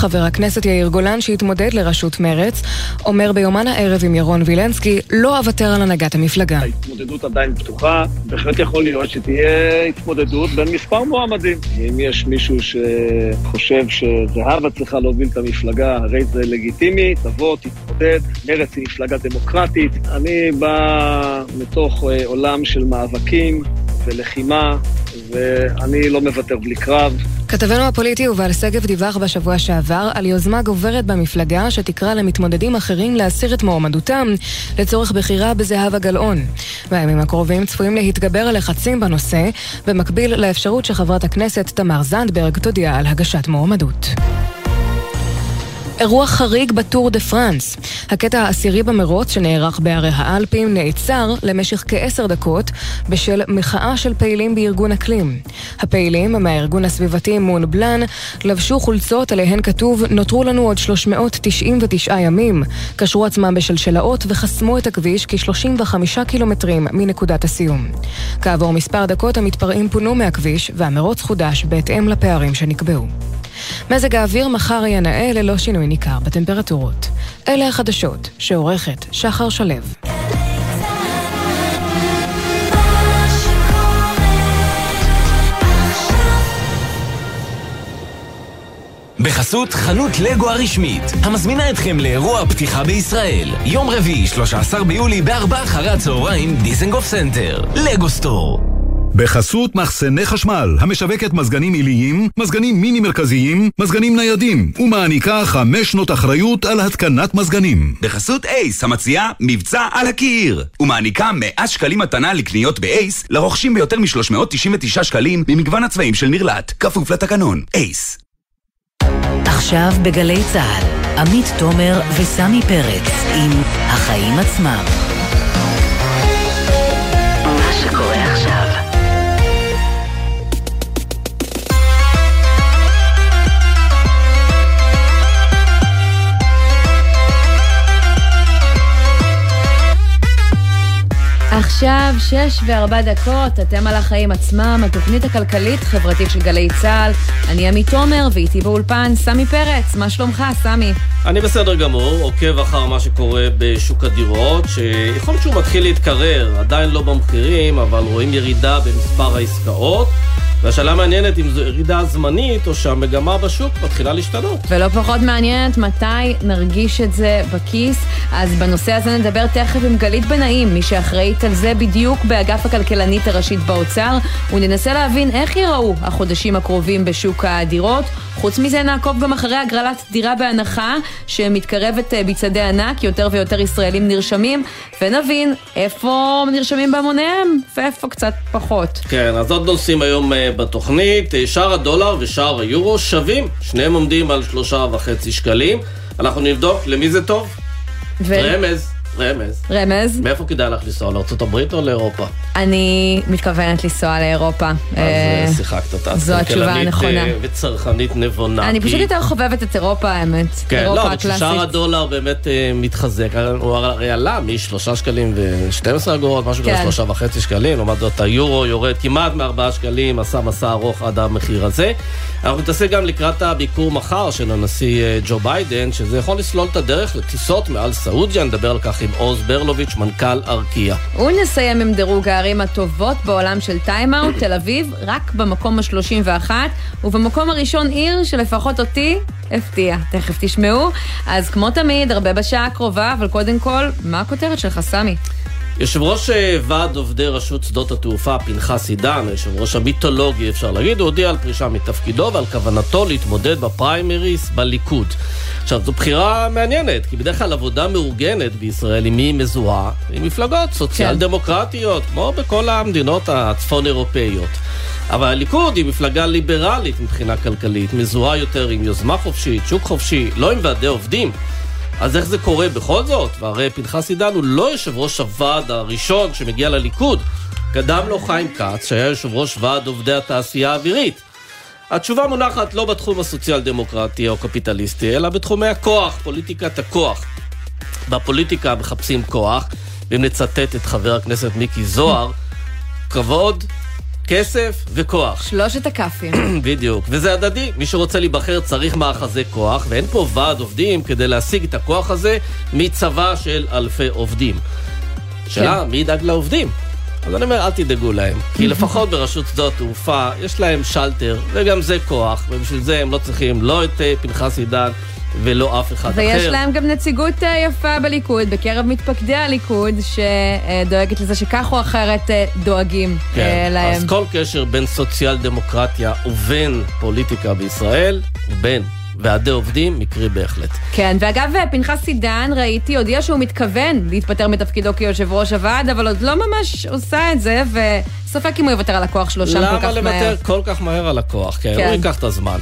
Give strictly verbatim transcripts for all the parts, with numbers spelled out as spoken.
חבר הכנסת יאיר גולן, שהתמודד לראשות מרץ, אומר ביומן הערב עם ירון וילנסקי, לא אוותר על הנהגת המפלגה. ההתמודדות עדיין פתוחה, בהחלט יכול להיות שתהיה התמודדות בין מספר מועמדים. אם יש מישהו שחושב שזהבה צריכה להוביל את המפלגה, הרי זה לגיטימי, תבוא, תתמודד, מרץ היא מפלגה דמוקרטית. אני בא מתוך עולם של מאבקים ולחימה, ואני לא מוותר בלי קרב. כתבנו הפוליטי ובעל סגב דיווח בשבוע שעבר על יוזמה גוברת במפלגה שתקרא למתמודדים אחרים להסיר את מועמדותם לצורך בחירה בזהבה גלאון. בימים הקרובים צפויים להתגבר על לחצים בנושא, במקביל לאפשרות שחברת הכנסת תמר זנדברג תודיע על הגשת מועמדות. אירוע חריג בטור דה פרנס. הקטע העשירי במרוץ שנערך בערי האלפים נעצר למשך כעשר דקות בשל מחאה של פעילים בארגון אקלים. הפעילים מהארגון הסביבתי מון בלן לבשו חולצות עליהן כתוב נותרו לנו עוד שלוש מאות תשעים ותשעה ימים, קשרו עצמם בשלשלאות וחסמו את הכביש כ-שלושים וחמישה קילומטרים מנקודת הסיום. כעבור מספר דקות המתפרעים פונו מהכביש והמרוץ חודש בהתאם לפערים שנקבעו. מזג האוויר מחר ינאה ללא שינוי ניכר בטמפרטורות. אלה החדשות שעורכת שחר שלב. בחסות חנות לגו הרשמית, המזמינה אתכם לאירוע פתיחה בישראל. יום רביעי, שלושה עשר ביולי, בארבע אחרי הצהריים, דיזנגוף סנטר. לגו סטור. בחסות מחסני חשמל, המשווקת מזגנים עיליים, מזגנים מיני מרכזיים, מזגנים ניידים, ומעניקה חמש שנות אחריות על התקנת מזגנים. בחסות אייס, המציעה מבצע על הקיר, ומעניקה מאה שקלים מתנה לקניות באייס, לרוכשים ביותר מ-שלוש מאות תשעים ותשעה שקלים ממגוון הצבעים של נרלט, כפוף לתקנון, אייס. עכשיו בגלי צהל, עמית תומר וסמי פרץ, עם החיים עצמם. מה שקורה עכשיו. עכשיו שש וארבע דקות, אתם על החיים עצמם, התוכנית הכלכלית חברתית של גלי צהל. אני עמית תומר ואיתי באולפן סמי פרץ. מה שלומך סמי? אני בסדר גמור, עוקב אחר מה שקורה בשוק הדירות, שיכול להיות שהוא מתחיל להתקרר, עדיין לא במחירים, אבל רואים ירידה במספר העסקאות, והשאלה מעניינת אם זו ירידה זמנית או שהמגמה בשוק מתחילה להשתנות. ולא פחות מעניינת מתי נרגיש את זה בכיס. אז בנושא הזה נדבר תכף עם גלית בנאים, מי שאחראית על זה בדיוק באגף הכלכלנית הראשית באוצר, וננסה להבין איך ייראו החודשים הקרובים בשוק הדירות. חוץ מזה נעקוב גם אחרי הגרלת דירה בהנחה שמתקרבת בצדי ענק, יותר ויותר ישראלים נרשמים, ונבין איפה נרשמים בהמוניהם ואיפה קצת פחות. כן, אז עוד נושאים היום בתוכנית. שער הדולר ושער היורו שווים, שניהם עומדים על שלושה וחצי שקלים. אנחנו נבדוק למי זה טוב. ו... רמז, רמז. רמז. מאיפה כדאי לך לנסוע, לארצות הברית או לאירופה? אני מתכוונת לנסוע לאירופה. אז שיחקת אותה. זו התשובה הנכונה. וצרכנית נבונה. אני פשוט יותר חובבת את אירופה, האמת. כן, לא, כששער הדולר באמת מתחזק. הוא הרי עלה משלושה שקלים ו-שתים עשרה אגורות, משהו כזה שלושה וחצי שקלים. לעומת זאת, היורו יורד כמעט מארבעה שקלים, עשה מסע ארוך עד המחיר הזה. אנחנו נתעשה גם לקראת הביקור מחר של הנשיא ג'ו ביידן, שזה יכול לסלול את הדרך לטיסות מעל סעודיה. נדבר על כך עם אוז ברלוביץ', מנכ"ל ארקיע. ונסיים עם דירוג הערים הטובות בעולם של טיימאוט. תל אביב רק במקום ה-שלושים ואחד, ובמקום הראשון עיר שלפחות אותי הפתיע. תכף תשמעו. אז כמו תמיד, הרבה בשעה הקרובה, אבל קודם כל, מה הכותרת שלך, סמי? יושב ראש ועד עובדי רשות שדות התעופה, פנחס עידן, יושב ראש המיתולוגי, אפשר להגיד, הוא הודיע על פרישה מתפקידו ועל כוונתו להתמודד בפריימריס בליכוד. עכשיו, זו בחירה מעניינת, כי בדרך כלל עבודה מאורגנת בישראל עם מי מזוהה, עם מפלגות סוציאל-דמוקרטיות, כמו בכל המדינות הצפון-אירופאיות. אבל הליכוד היא מפלגה ליברלית מבחינה כלכלית, מזוהה יותר עם יוזמה חופשית, שוק חופשי, לא עם ועדי עובדים. אז איך זה קורה בכל זאת? והרי פנחס עידן הוא לא יושב ראש הוועד הראשון שמגיע לליכוד. קדם לו חיים קאץ, שהיה יושב ראש ועד עובדי התעשייה האווירית. התשובה מונחת לא בתחום הסוציאל דמוקרטי או קפיטליסטי, אלא בתחומי הכוח, פוליטיקת הכוח. בפוליטיקה מחפשים כוח, ואם נצטט את חבר הכנסת מיקי זוהר, כבוד, כסף וכוח. שלושת הכפים. בדיוק. וזה הדדי. מי שרוצה להיבחר צריך מאחזי כוח, ואין פה ועד עובדים כדי להשיג את הכוח הזה מצבא של אלפי עובדים. שאלה, מי ידאג לעובדים? אז אני אומר, אל תדאגו להם, כי לפחות ברשות שדות תעופה יש להם שלטר, וגם זה כוח, ובשביל זה הם לא צריכים לא את פנחס עידן ולא אף אחד אחר. ויש להם גם נציגות יפה בליכוד, בקרב מתפקדי הליכוד, שדואגת לזה שכך או אחרת דואגים להם. אז כל קשר בין סוציאל דמוקרטיה ובין פוליטיקה בישראל, בין ועדי עובדים, מקרי בהחלט. כן, ואגב, פנחס עידן, ראיתי, הודיע שהוא מתכוון להתפטר מתפקידו כיושב ראש הוועד, אבל עוד לא ממש עושה את זה, וספק אם הוא יוותר על הכוח שלו שם כל כך מהר. למה לוותר כל כך מהר על הכוח? כן, הוא ייקח את הזמן.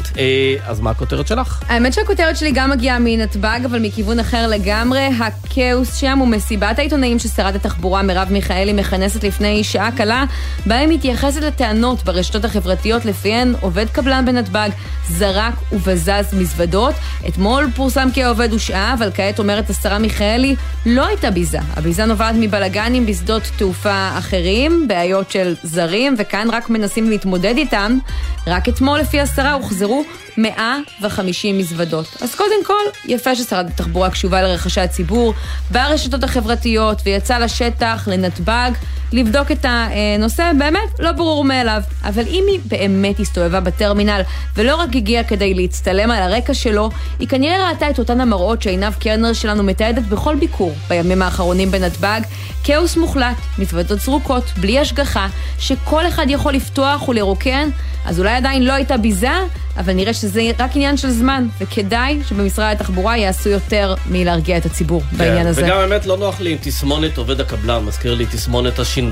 אז מה הכותרת שלך? האמת שהכותרת שלי גם מגיעה מנתב"ג, אבל מכיוון אחר לגמרי. הכאוס שם הוא מסיבת העיתונאים ששרת התחבורה מרב מיכאלי מכנסת לפני שעה קלה, בהם מתייחסת לטענות ברשתות החברתיות לפיהן עובד קבלן בנתב"ג זרק ובזז מזוודות. אתמול פורסם כי העובד הוא שעה, אבל כעת אומרת השרה מיכאלי לא הייתה ביזה. הביזה נובעת מבלגנים בשדות תעופה אחרים, בעיות של זרים, וכאן רק מנסים להתמודד איתם. רק אתמול לפי השרה הוחזרו מאה וחמישים מזוודות. אז קודם כל, יפה ששרת התחבורה קשובה לרכשי הציבור, ברשתות החברתיות, ויצא לשטח, לנתב"ג, לבדוק את הנושא, באמת לא ברור מאליו. אבל אם היא באמת הסתובבה בטרמינל, ולא רק הגיעה כדי להצטלם על הרקע שלו, היא כנראה ראתה את אותן המראות שעיניו קרנר שלנו מתעדת בכל ביקור בימים האחרונים בנתב"ג. כאוס מוחלט, מזוודות זרוקות, בלי השגחה, שכל אחד יכול לפתוח ולרוקן. אז אולי עדיין לא הייתה ביזה, אבל נראה שזה רק עניין של זמן, וכדאי שבמשרד התחבורה יעשו יותר מלהרגיע את הציבור בעניין הזה. וגם באמת לא נוח לי עם תסמונת עובד הקבלן, מזכיר לי תסמונת הש"ג,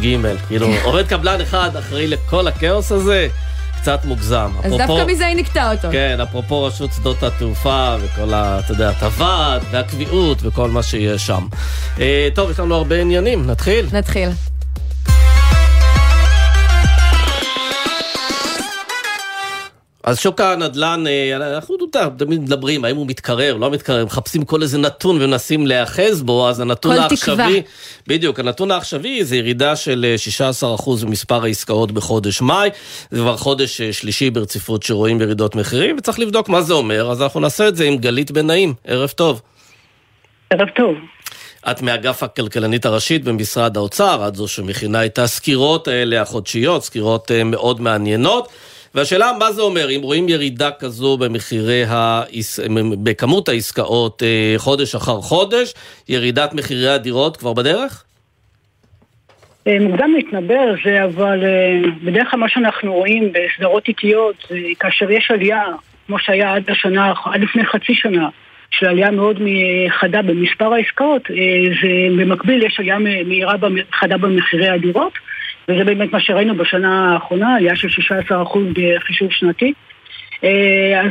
כאילו עובד קבלן אחד אחראי לכל הכאוס הזה, קצת מוגזם. אז דווקא מזה היא נקטע אותו. כן, אפרופו רשות שדות התעופה וכל הוועד והקביעות וכל מה שיש שם. טוב, יש לנו הרבה עניינים, נתחיל? נתחיל. אז שוק הנדל"ן, אנחנו תמיד מדברים, האם הוא מתקרב, לא מתקרב, מחפשים כל איזה נתון ומנסים להיאחז בו, אז הנתון העכשווי, בדיוק, הנתון העכשווי זה ירידה של שישה עשר אחוז במספר העסקאות בחודש מאי, זה כבר חודש שלישי ברציפות שרואים ירידות מחירים, וצריך לבדוק מה זה אומר, אז אנחנו נעשה את זה עם גלית בנאים, ערב טוב. ערב טוב. את מאגף הכלכלנית הראשית במשרד האוצר, את זו שמכינה את הסקירות האלה החודשיות, סקירות מאוד מעניינות, והשאלה מה זה אומר, אם רואים ירידה כזו במחירי, העס... בכמות העסקאות חודש אחר חודש, ירידת מחירי הדירות כבר בדרך? מוקדם להתנבר זה, אבל בדרך כלל מה שאנחנו רואים בסדרות איטיות, זה כאשר יש עלייה, כמו שהיה עד השנה, עד לפני חצי שנה, של עלייה מאוד חדה במספר העסקאות, זה במקביל יש עלייה מהירה חדה במחירי הדירות, וזה באמת מה שראינו בשנה האחרונה, עלייה של שישה עשר אחוז בחישוב שנתי. אז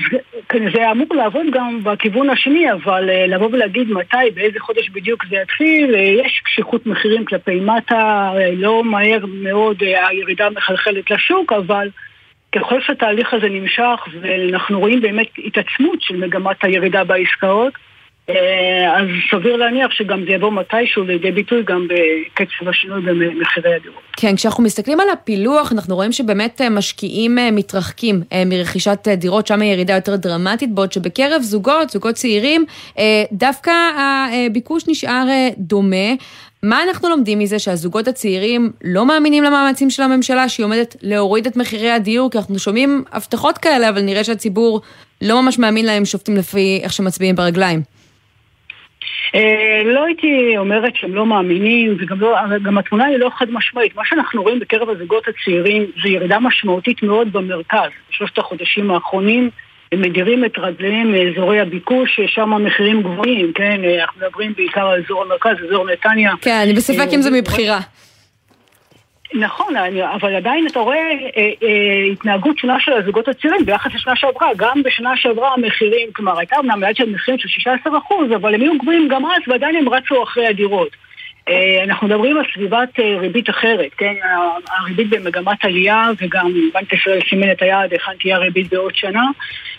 זה אמור לעבוד גם בכיוון השני, אבל לבוא ולהגיד מתי, באיזה חודש בדיוק זה יתחיל, יש קשיחות מחירים כלפי מטה, לא מהר מאוד הירידה מחלחלת לשוק, אבל ככל שהתהליך הזה נמשך, ואנחנו רואים באמת התעצמות של מגמת הירידה בעסקאות, אז סביר להניח שגם זה יבוא מתישהו לידי ביטוי גם בקצב השינוי במחירי הדירות. כן, כשאנחנו מסתכלים על הפילוח, אנחנו רואים שבאמת משקיעים מתרחקים מרכישת דירות, שם הירידה יותר דרמטית, בעוד שבקרב זוגות, זוגות צעירים, דווקא הביקוש נשאר דומה. מה אנחנו לומדים מזה שהזוגות הצעירים לא מאמינים למאמצים של הממשלה, שהיא עומדת להוריד את מחירי הדיור, כי אנחנו שומעים הבטחות כאלה, אבל נראה שהציבור לא ממש מאמין להם, שופטים לפי איך שמצביעים ברגליים. לא הייתי אומרת שהם לא מאמינים, וגם התמונה היא לא חד משמעית. מה שאנחנו רואים בקרב הזוגות הצעירים זה ירידה משמעותית מאוד במרכז. בשלושת החודשים האחרונים הם מדירים את רגליהם מאזורי הביקוש, שם המחירים גבוהים, כן? אנחנו מדברים בעיקר על אזור המרכז, אזור נתניה. כן, אני בספק אם זה מבחירה. נכון, אבל עדיין אתה רואה התנהגות שונה של הזוגות הצעירים ביחס לשנה שעברה, גם בשנה שעברה המחירים, כלומר הייתה אמנם עלייה של מחירים של שישה עשר אחוז, אבל הם היו גבוהים גם אז ועדיין הם רצו אחרי הדירות. אנחנו מדברים על סביבת ריבית אחרת, כן, הריבית במגמת עלייה, וגם בנק ישראל סימן את היעד, היכן תהיה ריבית בעוד שנה,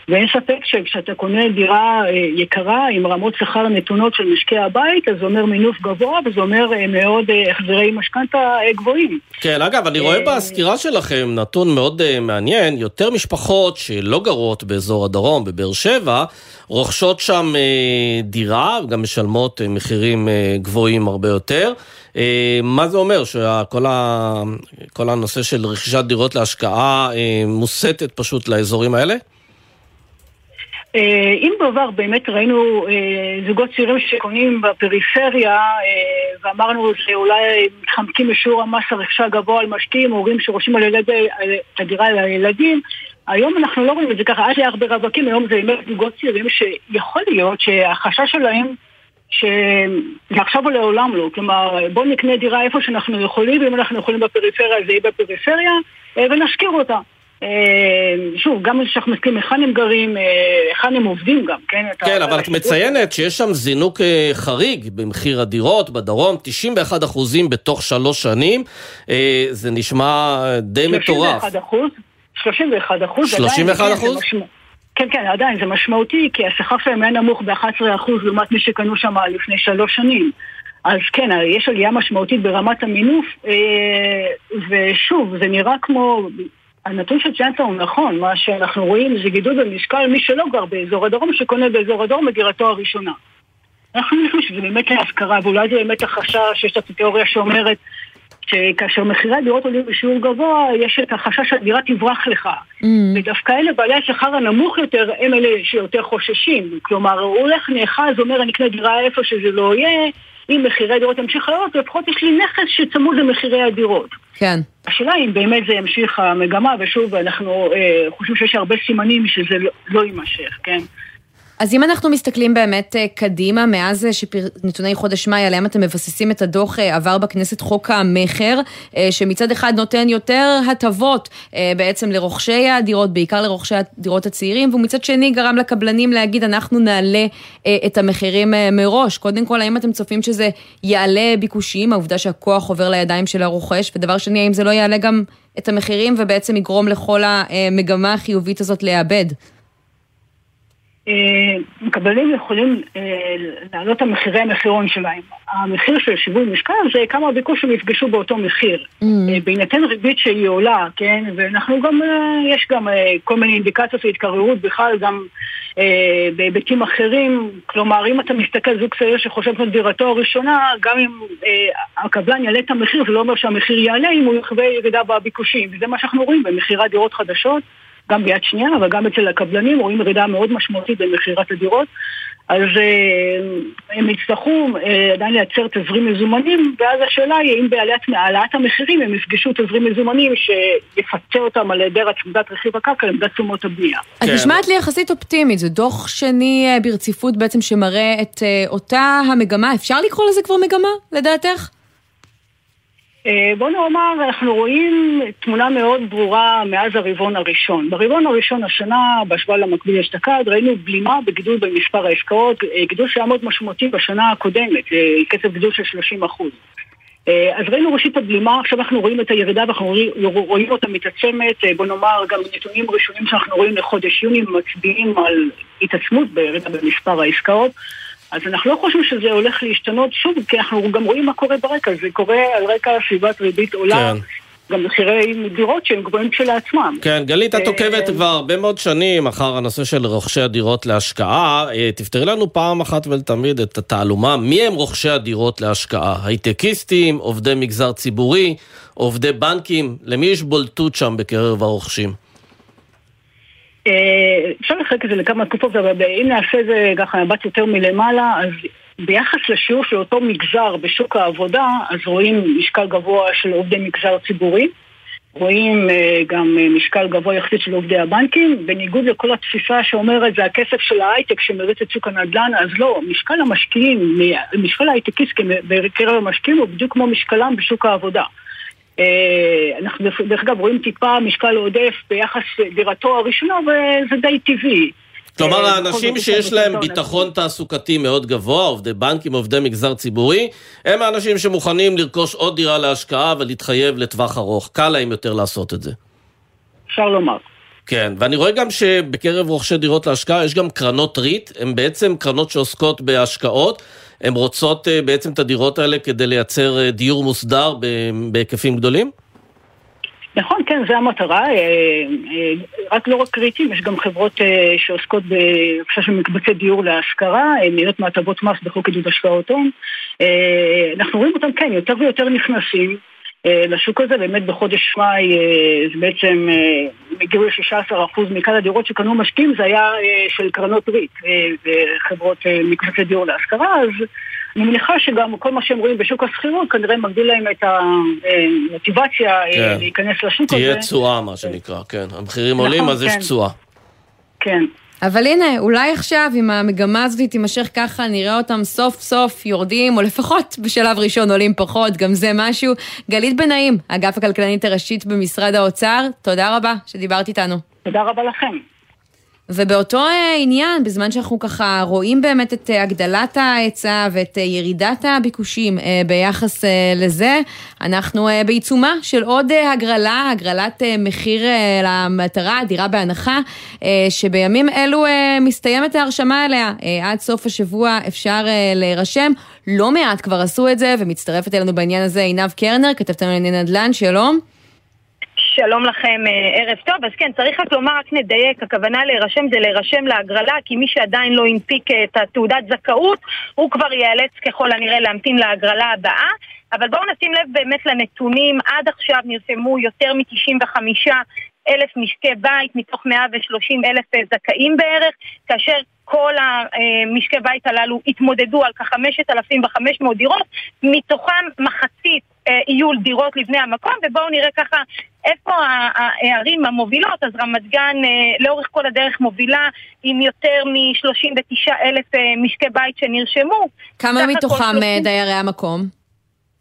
ואין ספק שכשאתה קונה דירה יקרה עם רמות שכר נתונות של משקי הבית, אז זה אומר מינוף גבוה, וזה אומר מאוד החזרי משכנתה גבוהים. כן, אגב, אני רואה בסקירה שלכם נתון מאוד מעניין, יותר משפחות שלא גרות באזור הדרום, בבאר שבע, רוכשות שם דירה, גם משלמות מחירים גבוהים הרבה יותר. מה זה אומר? שכל הנושא של רכישת דירות להשקעה מוסטת פשוט לאזורים האלה? אם בעבר באמת ראינו זוגות צעירים שקונים בפריפריה ואמרנו שאולי מתחמקים משיעור המס הרכישה גבוה על משקיעים, הורים שרושים על הדירה לילדים, היום אנחנו לא רואים את זה ככה, עד לאח ברווקים, היום זה באמת זוגות צעירים שיכול להיות שהחשש שלהם שעכשיו או לעולם לא, כלומר בוא נקנה דירה איפה שאנחנו יכולים, ואם אנחנו יכולים בפריפריה זה יהיה בפריפריה ונשכיר אותה. שוב, גם שאנחנו מסכים היכן הם גרים, היכן הם עובדים גם, כן? כן, אבל את מציינת שיש שם זינוק חריג במחיר הדירות בדרום, תשעים ואחד אחוז בתוך שלוש שנים, זה נשמע די מטורף. שלושים ואחד אחוז? שלושים ואחד אחוז? כן, כן, עדיין, זה משמעותי, כי השכר שלהם היה נמוך ב-אחת עשרה אחוז לעומת מי שקנו שם לפני שלוש שנים. אז כן, יש עלייה משמעותית ברמת המינוף, ושוב, זה נראה כמו... הנתון של צ'אנטה הוא נכון, מה שאנחנו רואים זה גידול במשקל מי שלא גר באזור הדרום, שקונה באזור הדרום בדירתו הראשונה. אנחנו נחשוב שזה באמת להשכרה, ואולי זה באמת החשש, שיש את התיאוריה שאומרת שכאשר מחירי הדירות עולים בשיעור גבוה, יש את החשש שהדירה תברח לך. Mm. ודווקא אלה בעלי השכר הנמוך יותר, הם אלה שיותר חוששים. כלומר, הוא הולך נאחז, אומר, אני אקנה דירה איפה שזה לא יהיה, אם מחירי הדירות ימשיך לעלות, לפחות יש לי נכס שצמוד למחירי הדירות. כן. השאלה אם באמת זה ימשיך המגמה, ושוב, אנחנו אה, חושבים שיש הרבה סימנים שזה לא, לא יימשך, כן? אז אם אנחנו מסתכלים באמת קדימה, מאז שנתוני חודש מאי, עליהם אתם מבססים את הדוח, עבר בכנסת חוק המחר, שמצד אחד נותן יותר הטבות בעצם לרוכשי הדירות, בעיקר לרוכשי הדירות הצעירים, ומצד שני גרם לקבלנים להגיד, אנחנו נעלה את המחירים מראש. קודם כל, האם אתם צופים שזה יעלה ביקושים, העובדה שהכוח עובר לידיים של הרוכש, ודבר שני, האם זה לא יעלה גם את המחירים, ובעצם יגרום לכל המגמה החיובית הזאת להיאבד? מקבלים יכולים להעלות את המחירי המחירון שלהם. המחיר של שיווי משקל זה כמה ביקוש שמפגשו באותו מחיר. בהינתן ריבית שהיא עולה, כן, ואנחנו גם, יש גם כל מיני אינדיקציות להתקררות בכלל גם בהיבטים אחרים. כלומר, אם אתה מסתכל זוג צעיר שחושב על דירתו הראשונה, גם אם הקבלן יעלה את המחיר, זה לא אומר שהמחיר יעלה אם הוא יחווה ירידה בביקושים. וזה מה שאנחנו רואים במחירי דירות חדשות. גם ביד שנייה, אבל גם אצל הקבלנים, רואים ירידה מאוד משמעותית במחירת הדירות, אז אה, הם יצטרכו אה, עדיין לייצר תזרים מזומנים, ואז השאלה היא אם בהעלאת המחירים הם יפגשו תזרים מזומנים שיפצה אותם על היעדר הצמדת רכיב הקרקע למדד תשומות הבנייה. אז נשמעת לי יחסית אופטימית, זה דוח שני ברציפות בעצם שמראה את אותה המגמה, אפשר לקרוא לזה כבר מגמה, לדעתך? בוא נאמר, אנחנו רואים תמונה מאוד ברורה מאז הרבעון הראשון. ברבעון הראשון השנה, בהשוואה למקביל אשתקד, ראינו בלימה בגידול במספר העסקאות, גידול שהיה מאוד משמעותי בשנה הקודמת, קצב גידול של שלושים אחוז. אז ראינו ראשית הבלימה, עכשיו אנחנו רואים את הירידה, ואנחנו רואים אותה מתעצמת, בוא נאמר, גם נתונים ראשונים שאנחנו רואים לחודש יוני, מצביעים על התעצמות בירידה במספר העסקאות, אז אנחנו לא חושבים שזה הולך להשתנות שוב, כי אנחנו גם רואים מה קורה ברקע. זה קורה על רקע סביבת ריבית עולה, גם מחירי דירות שהם גבוהים כשלעצמם. כן, גלית, את עוקבת כבר הרבה מאוד שנים אחר הנושא של רוכשי הדירות להשקעה. תפתרי לנו פעם אחת ולתמיד את התעלומה. מי הם רוכשי הדירות להשקעה? הייטקיסטים, עובדי מגזר ציבורי, עובדי בנקים? למי יש בולטות שם בקרב הרוכשים? אפשר לחלק את זה לכמה תקופות, אבל אם נעשה זה ככה מבט יותר מלמעלה, אז ביחס לשיעור של אותו מגזר בשוק העבודה, אז רואים משקל גבוה של עובדי מגזר ציבורי, רואים גם משקל גבוה יחסית של עובדי הבנקים, בניגוד לכל התפיסה שאומרת זה הכסף של ההייטק שמריץ את שוק הנדל"ן, אז לא, משקל המשקיעים, משקל ההייטקיסט בקרב המשקיעים הוא בדיוק כמו משקלם בשוק העבודה. אנחנו דרך אגב רואים טיפה משקל עודף ביחס דירתו הראשונה, וזה די טבעי. כלומר, האנשים שיש להם ביטחון תעסוקתי מאוד גבוה, עובדי בנקים, עובדי מגזר ציבורי, הם האנשים שמוכנים לרכוש עוד דירה להשקעה ולהתחייב לטווח ארוך. קל להם יותר לעשות את זה. אפשר לומר. כן, ואני רואה גם שבקרב רוכשי דירות להשקעה יש גם קרנות ריט, הן בעצם קרנות שעוסקות בהשקעות, הן רוצות בעצם את הדירות האלה כדי לייצר דיור מוסדר בהיקפים גדולים? נכון, כן, זה המטרה, רק לא רק קריטים, יש גם חברות שעוסקות בקשה של מקבצי דיור להשכרה, נהנות מהטבות מס בחוק עידוד השקעות הון, אנחנו רואים אותם, כן, יותר ויותר נכנסים לשוק הזה, באמת בחודש מאי, זה בעצם הגיעו ל-שישה עשר אחוז מכלל הדירות שקנו משקיעים, זה היה של קרנות ריט, חברות מקבצי דיור להשכרה, אז אני מניחה שגם כל מה שהם רואים בשוק השכירות, כנראה מגדיל להם את המוטיבציה כן. להיכנס לשוק תהיה הזה. תהיה צועה, מה שנקרא, כן. המחירים נכון, עולים, אז כן. יש צועה. כן. אבל הנה, אולי עכשיו, אם המגמה הזאת תימשך ככה, נראה אותם סוף סוף יורדים, או לפחות בשלב ראשון עולים פחות, גם זה משהו. גלית בנאים, אגף הכלכלנית הראשית במשרד האוצר, תודה רבה שדיברת איתנו. תודה רבה לכם. ובאותו עניין, בזמן שאנחנו ככה רואים באמת את הגדלת ההיצע ואת ירידת הביקושים ביחס לזה, אנחנו בעיצומה של עוד הגרלה, הגרלת מחיר למטרה, דירה בהנחה, שבימים אלו מסתיימת ההרשמה עליה. עד סוף השבוע אפשר להירשם, לא מעט כבר עשו את זה, ומצטרפת אלינו בעניין הזה עינב קרנר, כתבתנו לענייני נדל"ן, שלום. שלום לכם, ערב טוב. אז כן, צריך רק לומר, רק נדייק, הכוונה להירשם זה להירשם להגרלה, כי מי שעדיין לא הנפיק את התעודת זכאות, הוא כבר ייאלץ ככל הנראה להמתין להגרלה הבאה. אבל בואו נשים לב באמת לנתונים, עד עכשיו נרשמו יותר מ-תשעים וחמישה אלף משקי בית, מתוך מאה ושלושים אלף זכאים בערך, כאשר כל המשקי בית הללו התמודדו על כ-חמשת אלפים וחמש מאות דירות, מתוכם מחצית איול דירות לבני המקום, ובואו נראה ככה איפה הערים המובילות. אז רמת גן לאורך כל הדרך מובילה עם יותר מ-שלושים ותשעה אלף משקי בית שנרשמו. כמה מתוכם דיירי המקום?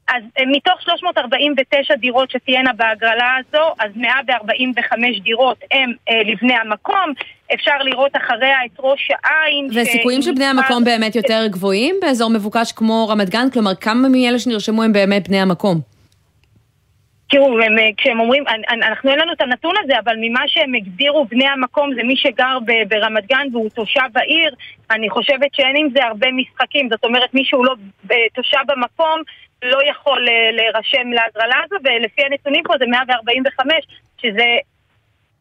אז מתוך שלוש מאות ארבעים ותשע דירות שתהיינה בהגרלה הזו, אז מאה ארבעים וחמש דירות הם לבני המקום, אפשר לראות אחריה את ראש העין. וסיכויים שבני המקום באמת יותר גבוהים באזור מבוקש כמו רמת גן, כלומר כמה מאלה שנרשמו הם באמת בני המקום? תראו, כשהם אומרים, אנחנו אין לנו את הנתון הזה, אבל ממה שהם הגדירו בני המקום זה מי שגר ברמת גן והוא תושב העיר, אני חושבת שאין עם זה הרבה משחקים, זאת אומרת מי שהוא לא תושב במקום לא יכול להירשם להגרלה הזו, ולפי הנתונים פה זה מאה ארבעים וחמש, שזה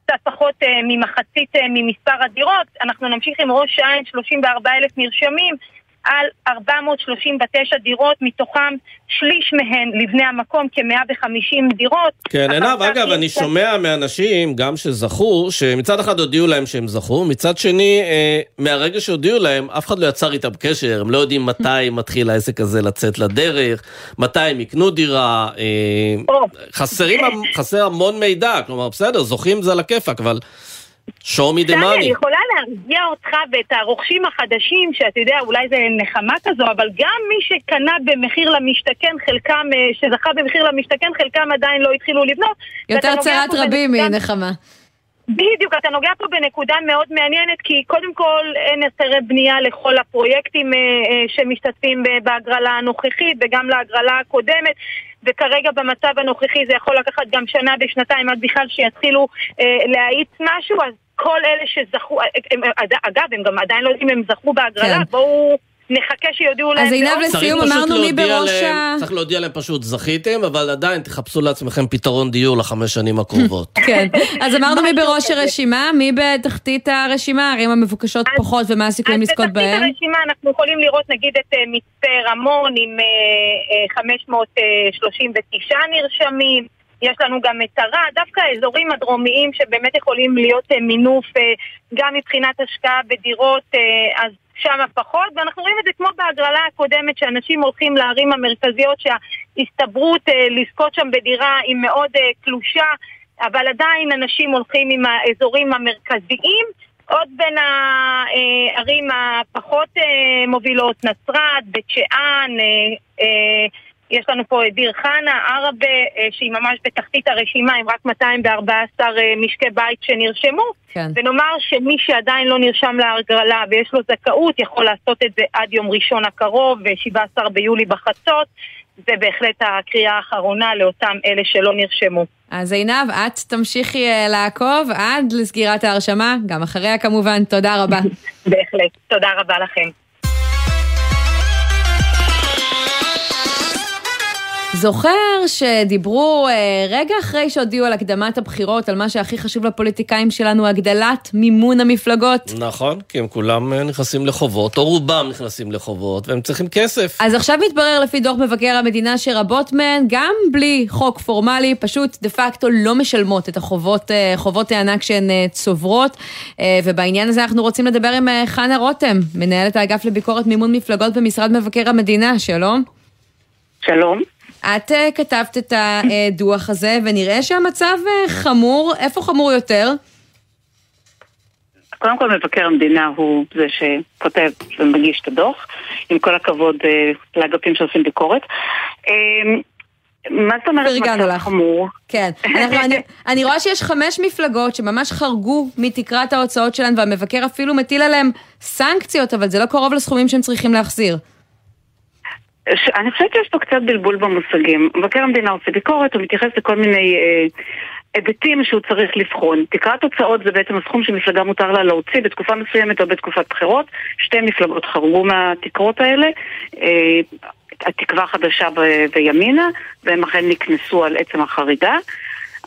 קצת פחות ממחצית ממספר הדירות. אנחנו נמשיך עם ראש העין, שלושים וארבעה אלף נרשמים, על ארבע מאות שלושים ותשע דירות, מתוכם שליש מהן לבני המקום, כ-מאה וחמישים דירות. כן, עינב, אגב, אני שומע מאנשים, גם שזכו, שמצד אחד הודיעו להם שהם זכו, מצד שני, אה, מהרגע שהודיעו להם, אף אחד לא יצר איתם קשר, הם לא יודעים מתי מתחיל העסק הזה לצאת לדרך, מתי הם יקנו דירה, אה, חסרים, חסר המון מידע, כלומר, בסדר, זוכים זה על הכיפק, אבל... שומי דמני. אני יכולה להרגיע אותך ואת הרוכשים החדשים, שאתה יודע, אולי זה נחמה כזו, אבל גם מי שקנה במחיר למשתכן, חלקם, שזכה במחיר למשתכן, חלקם עדיין לא התחילו לבנות. יותר צרת רבים בנקודה... מנחמה. בדיוק, אתה נוגע פה בנקודה מאוד מעניינת, כי קודם כל אין היתרי בנייה לכל הפרויקטים שמשתתפים בהגרלה הנוכחית וגם להגרלה הקודמת, וכרגע במצב הנוכחי זה יכול לקחת גם שנה ושנתיים עד בכלל שיתחילו אה, להעיץ משהו, אז כל אלה שזכו, הם, אגב, הם גם עדיין לא יודעים, הם זכו בהגרלה, כן. בואו נחכה שיודיעו להם. אז עינב לסיום, אמרנו מי בראש ה... צריך להודיע להם פשוט, זכיתם, אבל עדיין תחפשו לעצמכם פתרון דיור לחמש שנים הקרובות. כן, אז אמרנו מי בראש הרשימה, מי בתחתית הרשימה, הרי אם המבוקשות פחות ומה הסיכויים לזכות בהם? אז בתחתית הרשימה אנחנו יכולים לראות נגיד את מצפה רמון עם חמש מאות שלושים ותשע נרשמים, יש לנו גם את הרע, דווקא האזורים הדרומיים שבאמת יכולים להיות מינוף גם מבחינת השקעה בדירות, אז שם פחות, ואנחנו רואים את זה כמו בהגרלה הקודמת, שאנשים הולכים לערים המרכזיות, שההסתברות לזכות שם בדירה היא מאוד קלושה, אבל עדיין אנשים הולכים עם האזורים המרכזיים, עוד בין הערים הפחות מובילות, נצרת, בית שאן, יש לנו פה דיר חנה, ערבה, שהיא ממש בתחתית הרשימה, עם רק מאתיים וארבע עשרה משקי בית שנרשמו, כן. ונאמר שמי שעדיין לא נרשם להגרלה ויש לו זכאות, יכול לעשות את זה עד יום ראשון הקרוב, ב-שבעה עשר ביולי בחצות, זה בהחלט הקריאה האחרונה לאותם אלה שלא נרשמו. אז עינב, את תמשיכי לעקוב עד לסגירת ההרשמה, גם אחריה כמובן. תודה רבה. בהחלט, תודה רבה לכם. זוכר שדיברו רגע אחרי שהודיעו על הקדמת הבחירות, על מה שהכי חשוב לפוליטיקאים שלנו, הגדלת מימון המפלגות? נכון, כי הם כולם נכנסים לחובות, או רובם נכנסים לחובות, והם צריכים כסף. אז עכשיו מתברר לפי דוח מבקר המדינה שרבות מהן, גם בלי חוק פורמלי, פשוט דה פקטו לא משלמות את החובות, חובות הענק שהן צוברות, ובעניין הזה אנחנו רוצים לדבר עם חנה רותם, מנהלת האגף לביקורת מימון מפלגות במשרד מבקר המדינה. שלום. שלום. את כתבת את הדוח הזה, ונראה שהמצב חמור. איפה חמור יותר? קודם כל, מבקר המדינה הוא זה שכותב ומגיש את הדוח, עם כל הכבוד לאגפים שעושים ביקורת. מה זאת אומרת מצב חמור? כן, אני רואה שיש חמש מפלגות שממש חרגו מתקרת ההוצאות שלהן, והמבקר אפילו מטיל עליהן סנקציות, אבל זה לא קרוב לסכומים שהם צריכים להחזיר. אני חושבת שיש פה קצת בלבול במושגים. מבקר המדינה עושה ביקורת, הוא מתייחס לכל מיני אה, היבטים שהוא צריך לבחון. תקרת הוצאות זה בעצם הסכום שמפלגה מותר לה להוציא בתקופה מסוימת או בתקופת בחירות. שתי מפלגות חרגו מהתקרות האלה, אה, התקווה חדשה ב- בימינה, והם אכן נקנסו על עצם החריגה.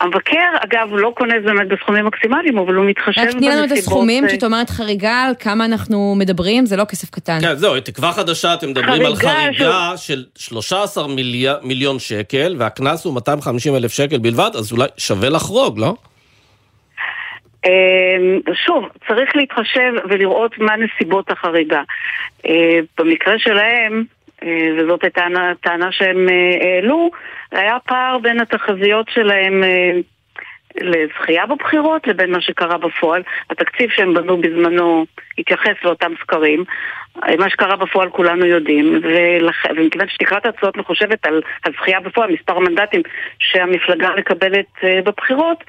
המבקר, אגב, לא קונה באמת בסכומים מקסימליים, אבל הוא מתחשב בנסיבות. תני לנו את הסכומים, כשאת אומרת חריגה, על כמה אנחנו מדברים, זה לא כסף קטן. כן, זהו, תקווה חדשה, אתם מדברים על חריגה של שלושה עשר מיליון שקל, והכנס הוא מאתיים וחמישים אלף שקל בלבד, אז אולי שווה לחרוג, לא? שוב, צריך להתחשב ולראות מה נסיבות החריגה. במקרה שלהם, וזאת הטענה שהם העלו, היה פער בין התחזיות שלהם לזכייה בבחירות לבין מה שקרה בפועל. התקציב שהם בנו בזמנו התייחס לאותם סקרים. מה שקרה בפועל כולנו יודעים, ומכיוון שתקרת ההצעות מחושבת על הזכייה בפועל, מספר מנדטים שהמפלגה מקבלת בבחירות,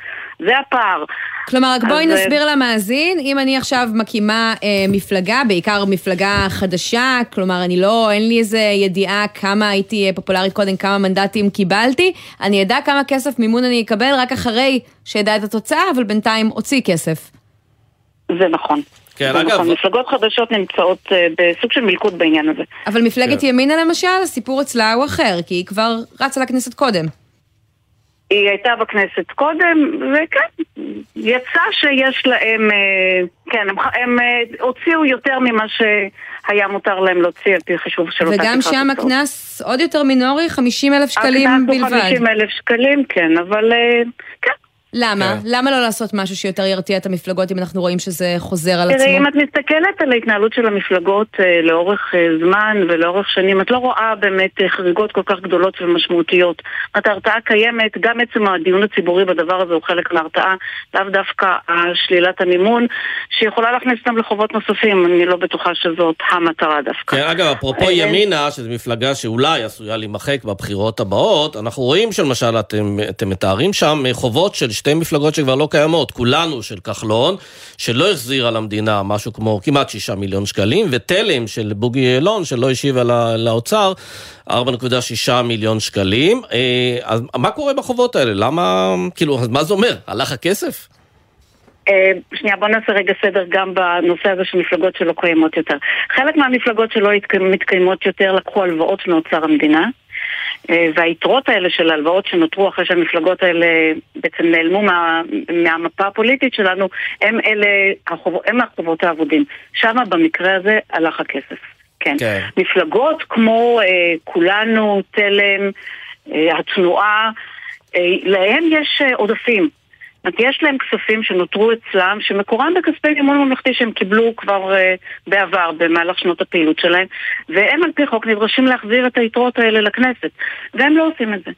זה הפער. כלומר, רק בואי נסביר למאזין, אם אני עכשיו מקימה מפלגה, בעיקר מפלגה חדשה, כלומר, אני לא, אין לי איזה ידיעה כמה הייתי פופולרית קודם, כמה מנדטים קיבלתי, אני יודע כמה כסף מימון אני אקבל רק אחרי שידע את התוצאה, אבל בינתיים הוציא כסף. זה נכון. מפלגות חדשות נמצאות בסוג של מלכות בעניין הזה. אבל מפלגת ימינה למשל, הסיפור אצלה הוא אחר, כי היא כבר רצה לכנסת קודם. היא הייתה בכנסת קודם, וכן, יצא שיש להם, כן, הם הוציאו יותר ממה שהיה מותר להם להוציא על פי חישוב של אותה תקרת הוצאות. וגם שם הקנס עוד יותר מינורי, חמישים אלף שקלים בלבד. הקנס הוא חמישים אלף שקלים, כן, אבל כן. למה? למה לא לעשות משהו שיותר ירתיע את המפלגות אם אנחנו רואים שזה חוזר על עצמו? תראי, אם את מסתכלת על ההתנהלות של המפלגות לאורך זמן ולאורך שנים, את לא רואה באמת חריגות כל כך גדולות ומשמעותיות. ההרתעה קיימת, גם עצם הדיון הציבורי בדבר הזה הוא חלק מההרתעה, לאו דווקא שלילת המימון, שיכולה להכניס אותם לחובות נוספים. אני לא בטוחה שזאת המטרה דווקא. כן, אגב, אפרופו ימינה, שזו מפלגה שאולי עשויה להימחק בבחירות הבאות, אנחנו רואים שלמשל, אתם, אתם מתארים שם חובות של שתי מפלגות שכבר לא קיימות, כולנו של כחלון, שלא החזיר על המדינה משהו כמו כמעט שישה מיליון שקלים, וטלם של בוגי יעלון, שלא השיב על האוצר, ארבע נקודה שישה מיליון שקלים. אז מה קורה בחובות האלה? למה, כאילו, מה זה אומר? הלך הכסף? שנייה, בוא נעשה רגע סדר גם בנושא הזה של מפלגות שלא קיימות יותר. חלק מהמפלגות שלא מתקיימות יותר לקחו הלוואות מאוצר המדינה, והיתרות האלה של הלוואות שנותרו אחרי שהמפלגות האלה בעצם נעלמו מה, מהמפה הפוליטית שלנו, הם אלה, הם החובות העבודים. שם במקרה הזה הלך הכסף. כן. Okay. מפלגות כמו אה, כולנו, תלם, אה, התנועה, אה, להם יש אה, עודפים. יש להם כספים שנותרו אצלם, שמקורם בכספי מימון ממלכתי שהם קיבלו כבר uh, בעבר, במהלך שנות הפעילות שלהם, והם על פי חוק נדרשים להחזיר את היתרות האלה לכנסת, והם לא עושים את זה.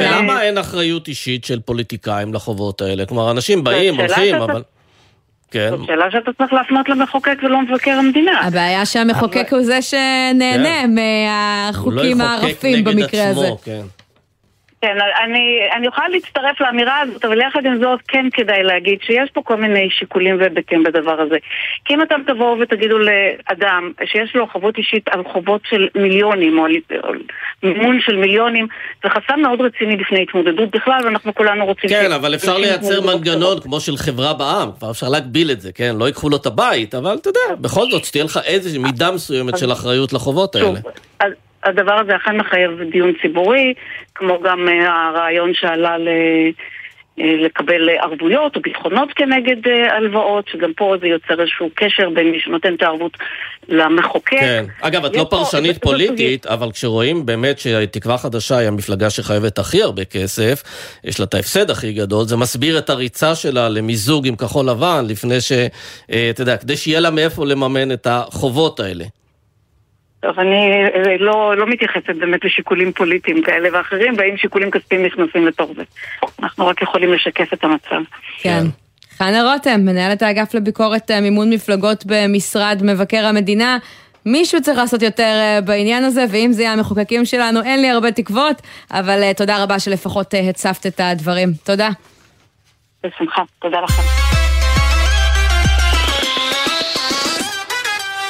למה אין אחריות אישית של פוליטיקאים לחובות האלה? כלומר, אנשים באים, הולכים, אבל... זאת שאלה שאתה צריך להפנות למחוקק ולא מבקר המדינה. הבעיה שהמחוקק הוא זה שנהנה מהחוקים הערפים במקרה הזה. כן, אני, אני אוכל להצטרף לאמירה הזאת, אבל יחד עם זאת כן כדאי להגיד שיש פה כל מיני שיקולים והיבטים בדבר הזה. כי אם אתם תבואו ותגידו לאדם שיש לו חובות אישית על חובות של מיליונים, או מימון של מיליונים, זה חסם מאוד רציני בפני התמודדות בכלל, ואנחנו כולנו רוצים... כן, אבל אפשר לייצר מנגנון כמו של חברה בעם, כבר אפשר להגביל את זה, כן? לא יקחו לו את הבית, אבל אתה יודע, בכל זאת שתהיה לך איזושהי מידה מסוימת של אחריות לחובות האלה. הדבר הזה אכן מחייב דיון ציבורי, כמו גם הרעיון שעלה ל... לקבל ערבויות או ביטחונות כנגד הלוואות, שגם פה זה יוצר איזשהו קשר בין מי שנותן את הערבות למחוקק. כן. אגב, את לא פרשנית פה... פוליטית, אבל כשרואים באמת שתקווה חדשה היא המפלגה שחייבת הכי הרבה כסף, יש לה את ההפסד הכי גדול, זה מסביר את הריצה שלה למיזוג עם כחול לבן, לפני ש... אתה יודע, כדי שיהיה לה מאיפה לממן את החובות האלה. טוב, אני לא, לא מתייחסת באמת לשיקולים פוליטיים כאלה ואחרים, ואם שיקולים כספיים נכנסים לתוך זה. אנחנו רק יכולים לשקף את המצב. כן. חנה רותם, מנהלת האגף לביקורת מימון מפלגות במשרד מבקר המדינה. מישהו צריך לעשות יותר בעניין הזה, ואם זה יהיה המחוקקים שלנו, אין לי הרבה תקוות, אבל תודה רבה שלפחות הצפת את הדברים. תודה. בשמחה, תודה לכם.